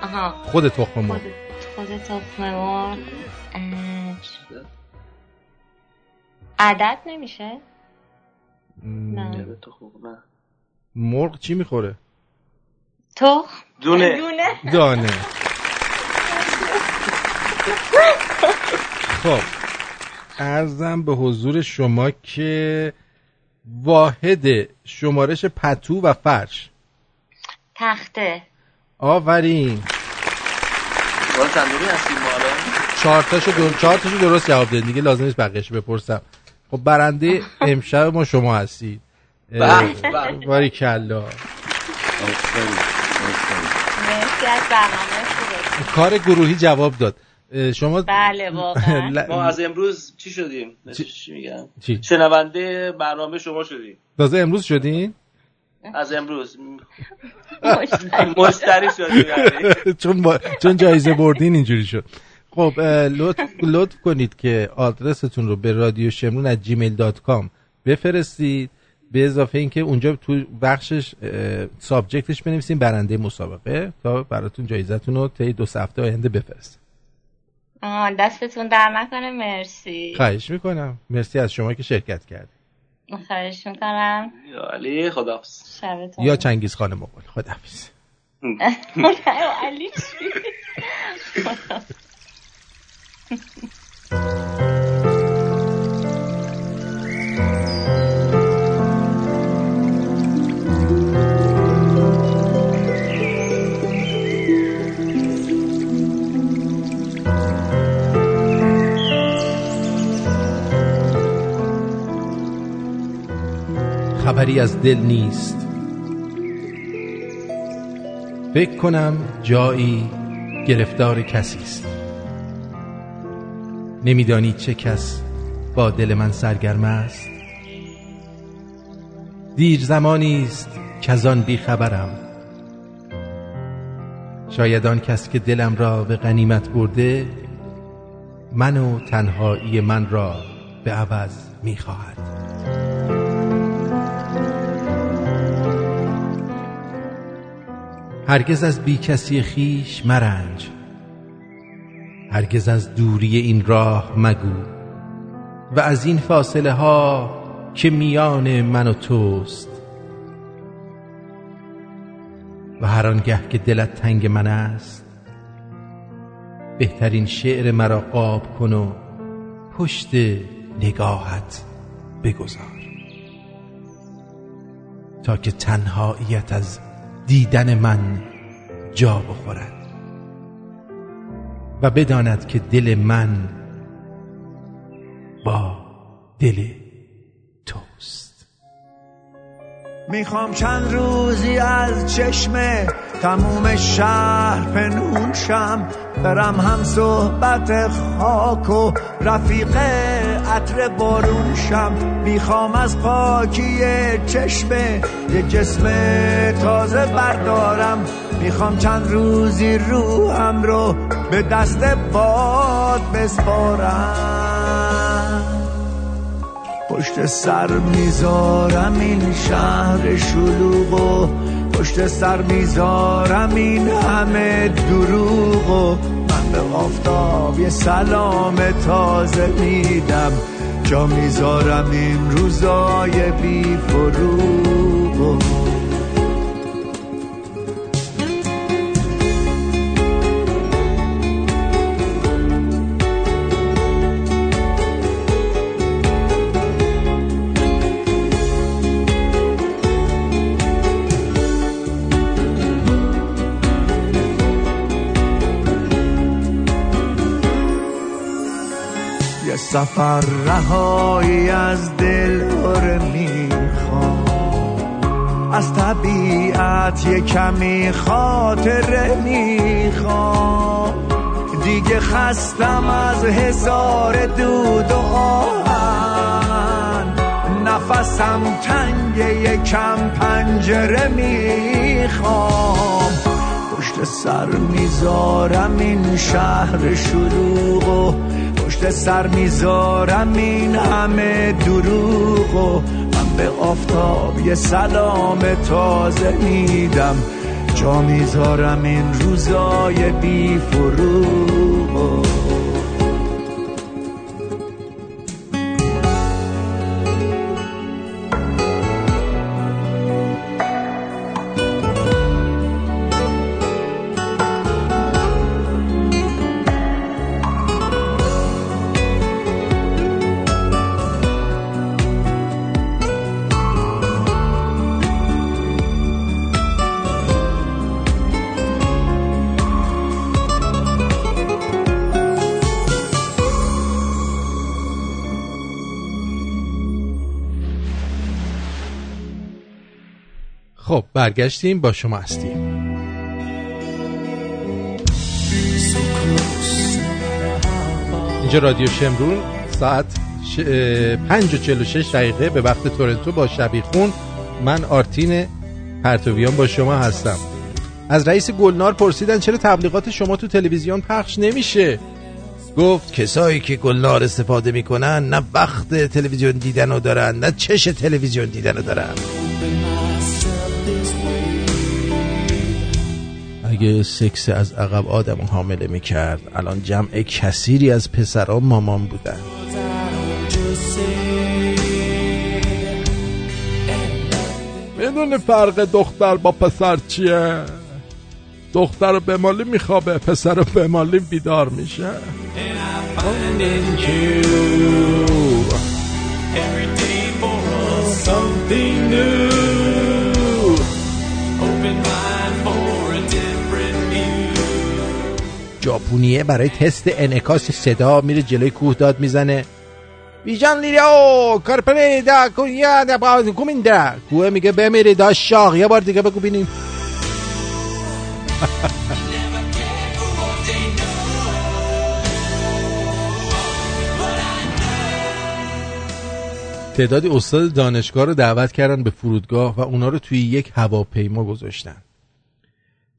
آها. خود تخم مرغ. خود تخم مرغ. عدد نمیشه؟ نه. مرغ چی میخوره؟ تخم دونه. دونه. دونه. خب عرضم به حضور شما که واحد شمارش پتو و فرش. تخته. آورین. بالا صندوقی هستیم بالا. چهار تاشو دور چهار تاشو درست جواب دادید دیگه، لازم نیست بقیه‌شو بپرسم. خب برنده امشب ما شما هستید. باری کلا. مرسی از برنامه خوبه. کار گروهی جواب داد. شما بله واقعا ل... ما از امروز چی شدیم؟ چی, چی میگم؟ چی؟ شنونده برنامه شما شدیم. تازه امروز شدین؟ از امروز مشتری شدیم یعنی. چون با... چون جایزه بردین اینجوری شد. خب لطف لطف کنید که آدرستون رو به رادیو شمرون at gmail dot com بفرستید، به اضافه اینکه اونجا تو بخشش سابجکتش بنویسین برنده مسابقه تا براتون جایزه‌تون رو طی دو هفته آینده بفرستید. آه دستتون در نکنه. مرسی. خواهش میکنم. مرسی از شما که شرکت کردید. خواهش میکنم. یا علی خداحافظ. شبتون. یا چنگیز خان مغول. خداحافظ. علی خداحافظ. خبری از دل نیست. فکر کنم جایی گرفتار کسی است. نمیدانی چه کس با دل من سرگرم است. دیر زمانی است که از آن بیخبرم. شاید آن کس که دلم را به غنیمت برده، من و تنهایی من را به عوض می‌خواهد. هرگز از بی کسی خیش مرنج، هرگز از دوری این راه مگو و از این فاصله ها که میان من و توست. و هر آنگه که دلت تنگ من است، بهترین شعر مرا قاب کن و پشت نگاهت بگذار تا که تنهاییت از دیدن من جا بخورد و بداند که دل من با دل توست. میخوام چند روزی از چشم تموم شهر پنهون شم، برم هم صحبت خاک و رفیق عطر بارون شم. میخوام از پاکی چشم یه جسم تازه بردارم. میخوام چند روزی روحم رو به دست باد بسپارم. پشت سر میذارم این شهر شلوغو، پشت سر میذارم این همه دروغو. من به آفتاب یه سلام تازه میدم، جا میذارم این روزای بی فروغو. سفر رهایی از دل رو میخوام، از طبیعت یه کمی خاطره میخوام. دیگه خستم از هزار دود و آهن، نفسم تنگه یکم پنجره میخوام، پشت سر میذارم این شهر شلوغ و پشت سر میذارم این همه دروغ و من به آفتاب یه سلام تازه میدم، جا میذارم این روزای بی فروغ. خب برگشتیم، با شما هستیم. اینجا رادیو شمرون، ساعت ش... پنج و چهل و شش دقیقه به وقت تورنتو. با شبیخون من آرتین پرتوبیان با شما هستم. از رئیس گلنار پرسیدن چرا تبلیغات شما تو تلویزیون پخش نمیشه؟ گفت کسایی که گلنار استفاده میکنن نه وقت تلویزیون دیدن رو دارن نه چش تلویزیون دیدن رو دارن. اگه سکس از عقب آدم حامله میکرد الان جمع کثیری از پسرها مامان بودن. میدونی فرق دختر با پسر چیه؟ دختر بمالی میخوابه، پسر بمالی بیدار میشه. ژاپنیه برای تست انعکاس صدا میره جلوی کوه داد میزنه ویژن لیریو کارپنی دا کویا دا باز کومین دا، کوه میگه بمیری دا شاق، یه بار دیگه بگو بینیم. تعدادی استاد دانشگاه رو دعوت کردن به فرودگاه و اونا رو توی یک هواپیما گذاشتن،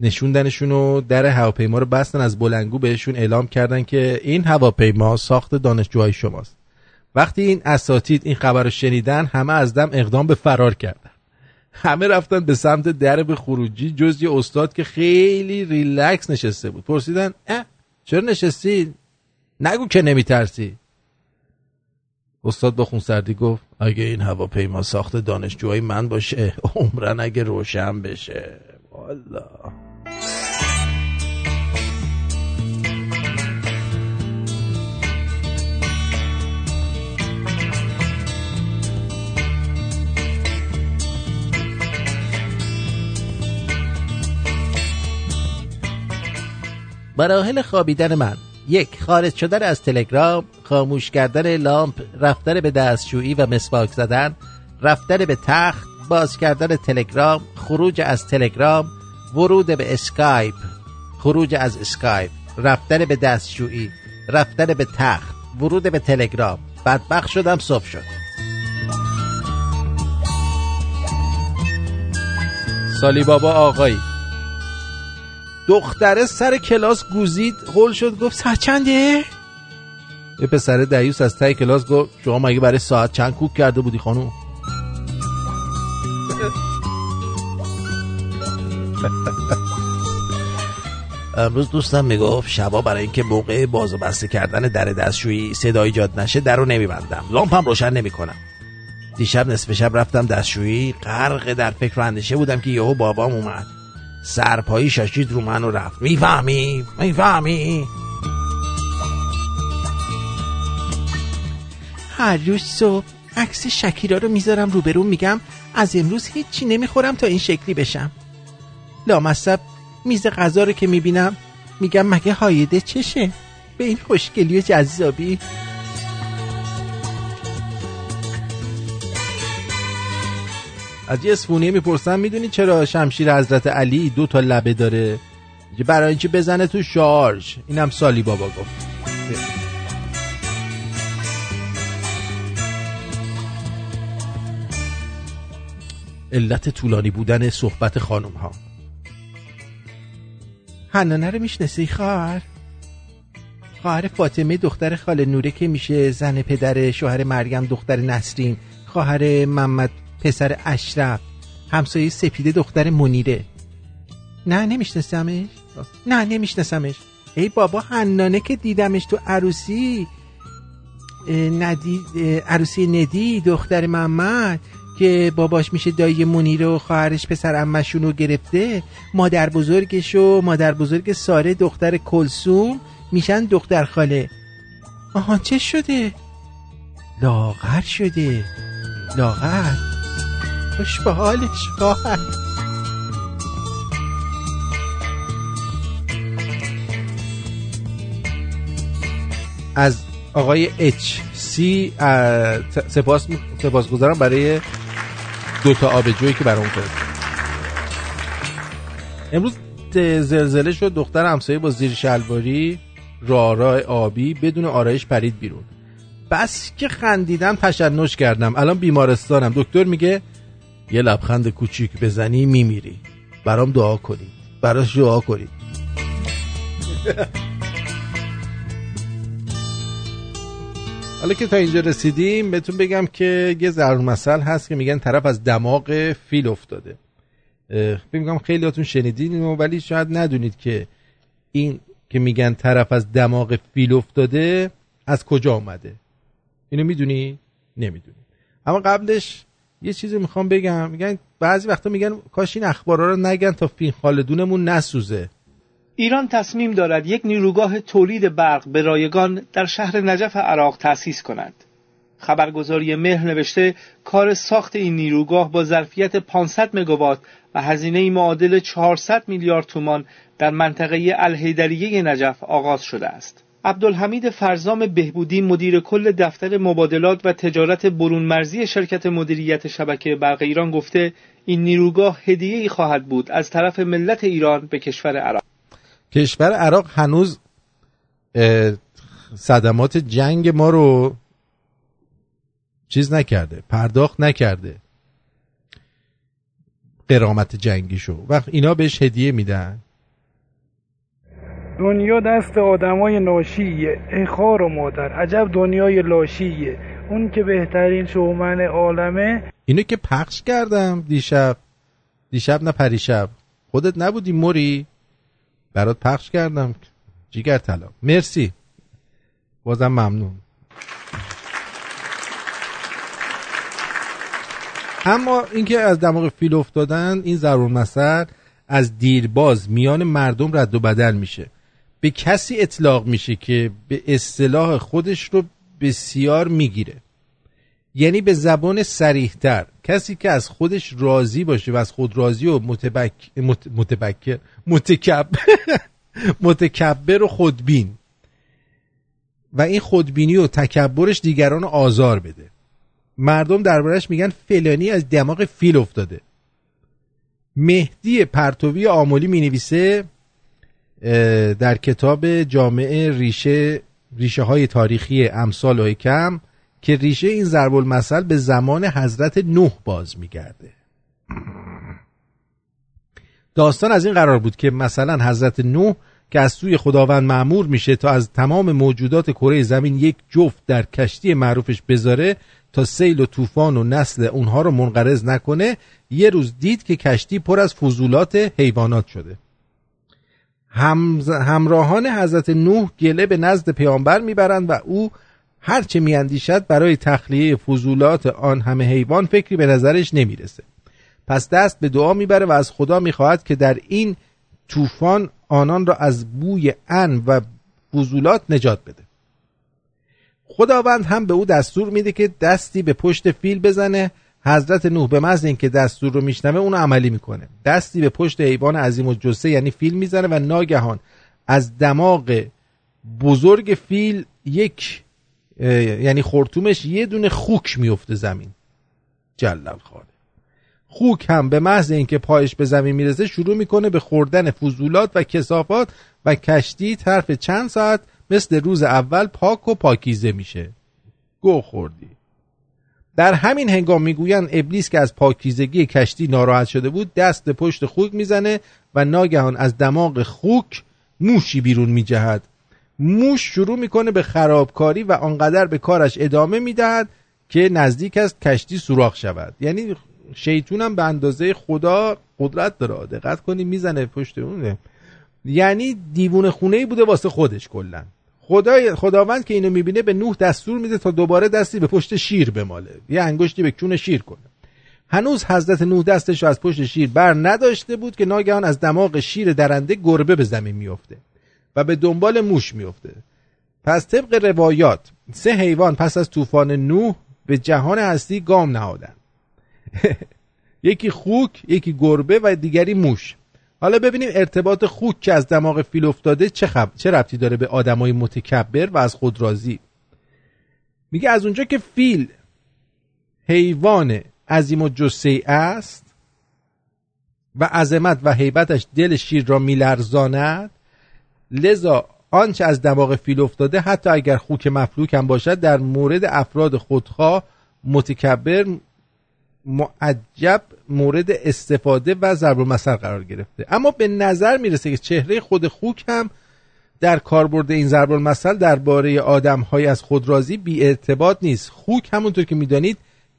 نشوندنشون و در هواپیما رو بستن، از بلندگو بهشون اعلام کردن که این هواپیما ساخت دانشجوهای شماست. وقتی این اساتید این خبر رو شنیدن همه از دم اقدام به فرار کردن، همه رفتن به سمت درب خروجی جز یه استاد که خیلی ریلکس نشسته بود. پرسیدن اه چرا نشستی؟ نگو که نمیترسی. استاد با خونسردی گفت اگه این هواپیما ساخت دانشجوهای من باشه عمرن اگه روشن بشه والا. مراحل خوابیدن من: یک، خارج شدن از تلگرام، خاموش کردن لامپ، رفتن به دستشویی و مسواک زدن، رفتن به تخت، باز کردن تلگرام، خروج از تلگرام، ورود به اسکایپ، خروج از اسکایپ، رفتن به دستشویی، رفتن به تخت، ورود به تلگرام. بدبخت شدم، صبح شد. سالی بابا آقایی: دختره سر کلاس گوزید، هول شد، گفت ساعت چنده؟ یه پسر دیوس از تای کلاس گفت شما مگه برای ساعت چند کوک کرده بودی خانوم؟ امروز دوستم میگفت شبا برای اینکه موقع باز و بسته کردن در دستشویی صدا ایجاد نشه درو نمیبندم، لامپم روشن نمیکنم. دیشب نصف شب رفتم دستشویی، غرق در فکر و اندیشه بودم که یهو بابام اومد، سرپایی شاشید رو منو رفت. میفهمی؟ میفهمی؟ هر روز صبح عکس شکیلا رو میذارم روبروم، میگم از امروز هیچی نمیخورم تا این شکلی بشم. لامصب میز غذا رو که میبینم میگم مگه هایده چشه به این خوشگلی و جذابی. از یه اسفونیه میپرسم میدونی چرا شمشیر حضرت علی دو تا لبه داره؟ برای اینکه بزنه تو شارژ. اینم سالی بابا گفت. علت طولانی بودن صحبت خانم ها. حنانه رو میشنسی خواهر؟ خواهر فاطمه دختر خاله نوره که میشه زن پدر شوهر مریم دختر نسرین، خواهر محمد پسر اشرف، همسایه سپیده دختر منیره. نه نمیشناسمش. نه نمیشناسمش. ای بابا حنانه که دیدمش تو عروسی ندی، عروسی ندی دختر محمد که باباش میشه دایی منیر و خواهرش پسر عمشونو گرفته، مادر بزرگش و مادر بزرگ ساره دختر کلسوم میشن دختر خاله. آها چه شده؟ لاغر شده، لاغر. خوش به حالش خواهر. از آقای اچ سی سپاس سپاسگزارم برای دو تا آبجویی که برام فرستاد. امروز زلزله شد، دختر همسایه با زیر شلواری رارای آبی بدون آرایش پرید بیرون. بس که خندیدم تشنج کردم. الان بیمارستانم. دکتر میگه یه لبخند کوچیک بزنی میمیری. برام دعا کنید. براش دعا کنید. حالا که تا اینجا رسیدیم بهتون بگم که یه ضرب المثل هست که میگن طرف از دماغ فیل افتاده. میگم خیلیاتون شنیدین ولی شاید ندونید که این که میگن طرف از دماغ فیل افتاده از کجا اومده. اینو میدونی؟ نمیدونی. اما قبلش یه چیزی میخوام بگم. میگن بعضی وقتا میگن کاش این اخبارا رو نگن تا فین خالدونمون نسوزه. ایران تصمیم دارد یک نیروگاه تولید برق به رایگان در شهر نجف عراق تأسیس کند. خبرگزاری مهر نوشته کار ساخت این نیروگاه با ظرفیت پانصد مگاوات و هزینه معادل چهارصد میلیارد تومان در منطقه الحیدریه نجف آغاز شده است. عبدالحمید فرزام بهبودی مدیر کل دفتر مبادلات و تجارت برون مرزی شرکت مدیریت شبکه برق ایران گفته این نیروگاه هدیه‌ای خواهد بود از طرف ملت ایران به کشور عراق. کشور عراق هنوز صدمات جنگ ما رو چیز نکرده، پرداخت نکرده، غرامت جنگیشو. وقت اینا بهش هدیه میدن. دنیا دست آدمای ناشیه، ای خار و مادر، عجب دنیای لاشیه، اون که بهترین شومن عالمه. اینو که پخش کردم دیشب، دیشب نه پریشب، خودت نبودی موری؟ برات پخش کردم جیگر طلا. مرسی، بازم ممنون. اما اینکه از دماغ فیل افتادن، این ضرورمثل از دیرباز میان مردم رد و بدل میشه، به کسی اطلاق میشه که به اصطلاح خودش رو بسیار میگیره. یعنی به زبان صریح‌تر، کسی که از خودش راضی باشه و از خود راضی و متبک... مت... متبکر متکب... متکبر و خودبین و این خودبینی و تکبرش دیگران آزار بده. مردم دربارش میگن فلانی از دماغ فیل افتاده. مهدی پرتوبی آملی مینویسه در کتاب جامعه ریشه ریشه های تاریخی امثال و حکم که ریشه این ضرب المثل به زمان حضرت نوح باز میگرده. داستان از این قرار بود که مثلا حضرت نوح که از سوی خداوند مأمور میشه تا از تمام موجودات کره زمین یک جفت در کشتی معروفش بذاره تا سیل و طوفان و نسل اونها رو منقرض نکنه، یه روز دید که کشتی پر از فضولات حیوانات شده. همز... همراهان حضرت نوح گله به نزد پیامبر میبرند و او هرچه میاندیشد برای تخلیه فضولات آن همه حیوان فکری به نظرش نمیرسه. پس دست به دعا میبره و از خدا میخواهد که در این طوفان آنان را از بوی ان و فضولات نجات بده. خداوند هم به او دستور میده که دستی به پشت فیل بزنه. حضرت نوح به محض اینکه دستور رو میشنوه اون عملی میکنه. دستی به پشت حیوان عظیم الجثه یعنی فیل میزنه و ناگهان از دماغ بزرگ فیل یک یعنی خرطومش یه دونه خوک میفته زمین. جلال خاله. خوک هم به محض اینکه پایش به زمین میرسه شروع میکنه به خوردن فضولات و کثافات و کشتی طرف چند ساعت مثل روز اول پاک و پاکیزه میشه. گو خوردی. در همین هنگام میگویند ابلیس که از پاکیزگی کشتی ناراحت شده بود دست پشت خوک میزنه و ناگهان از دماغ خوک موشی بیرون میجهد. موش شروع میکنه به خرابکاری و آنقدر به کارش ادامه میدهد که نزدیک است کشتی سوراخ شود. یعنی شیطونم به اندازه خدا قدرت داره، دقت کنی، میزنه پشت اونه. یعنی دیوونه خونه‌ای بوده واسه خودش کلاً. خدای خداوند که اینو میبینه به نوح دستور میده تا دوباره دستی به پشت شیر بماله، یه انگشتی به کون شیر کنه. هنوز حضرت نوح دستش رو از پشت شیر بر نداشته بود که ناگهان از دماغ شیر درنده گربه به زمین میفته و به دنبال موش میفته. پس طبق روایات سه حیوان پس از طوفان نوح به جهان هستی گام نهادند. یکی خوک، یکی گربه و دیگری موش. حالا ببینیم ارتباط خوک که از دماغ فیل افتاده چه خب... چه ربطی داره به آدمای متکبر و از خود راضی. میگه از اونجا که فیل حیوان عظیم الجثه است و عظمت و هیبتش دل شیر را میلرزاند، لذا آنچه از دماغ فیل افتاده حتی اگر خوک مفلوک هم باشد در مورد افراد خودخواه، متکبر، معجب مورد استفاده و ضرب المثل قرار گرفته. اما به نظر میرسه که چهره خود خوک هم در کاربرد این ضرب المثل درباره آدم‌های از خود راضی بی ارتباط نیست. خوک همونطور که میدانید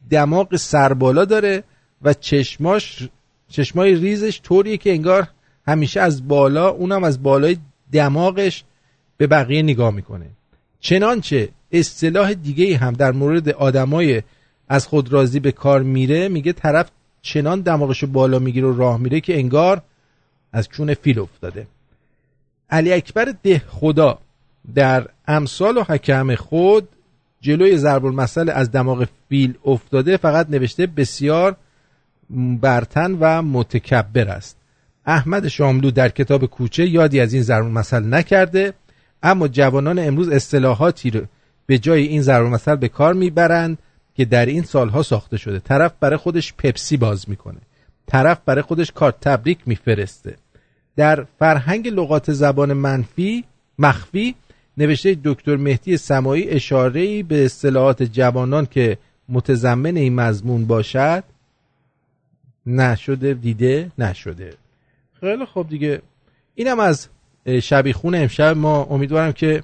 دماغ سربالا داره و چشماش چشمای ریزش طوریه که انگار همیشه از بالا، اونم از بالای دماغش به بقیه نگاه میکنه. چنانچه اصطلاح دیگه‌ای هم در مورد آدمای از خود راضی به کار میره، میگه طرف چنان دماغشو بالا میگیره و راه میره که انگار از چون فیل افتاده. علی اکبر ده خدا در امثال و حکم خود جلوی ضرب المثل از دماغ فیل افتاده فقط نوشته بسیار برتن و متکبر است. احمد شاملو در کتاب کوچه یادی از این ضرب المثل نکرده، اما جوانان امروز اصطلاحاتی رو به جای این ضرب المثل به کار میبرند که در این سالها ساخته شده. طرف برای خودش پپسی باز میکنه، طرف برای خودش کارت تبریک میفرسته. در فرهنگ لغات زبان منفی مخفی نوشته دکتر مهدی سماعی اشاره‌ای به اصطلاحات جوانان که متضمن این مضمون باشد نشده، دیده نشده. خیلی خوب دیگه، اینم از شبیخون امشب ما. امیدوارم که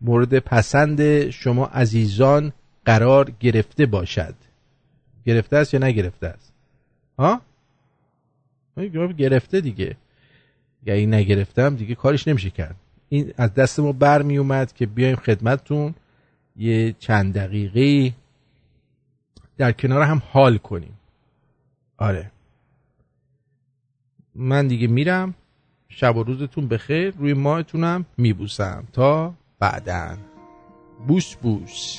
مورد پسند شما عزیزان قرار گرفته باشد. گرفته است یا نگرفته است؟ ها؟ جواب گرفته دیگه. یعنی نگرفتم دیگه کارش نمیشه کرد. این از دست ما بر می اومد که بیایم خدمتتون یه چند دقیقه در کنار هم حال کنیم. آره. من دیگه میرم. شب و روزتون بخیر. روی ماهتونم میبوسم. تا بعداً. بوس بوس.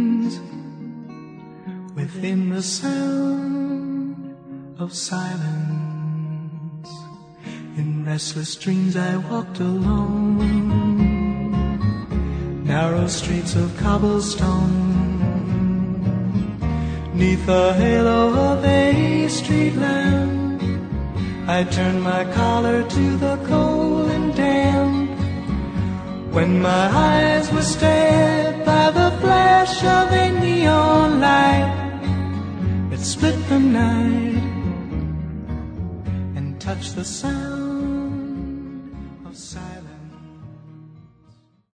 within the sound of silence. In restless dreams I walked alone, narrow streets of cobblestone. Neath the halo of a street lamp I turned my collar to the cold and damp. When my eyes were stared by the flash of a neon light, split the night and touch the sound.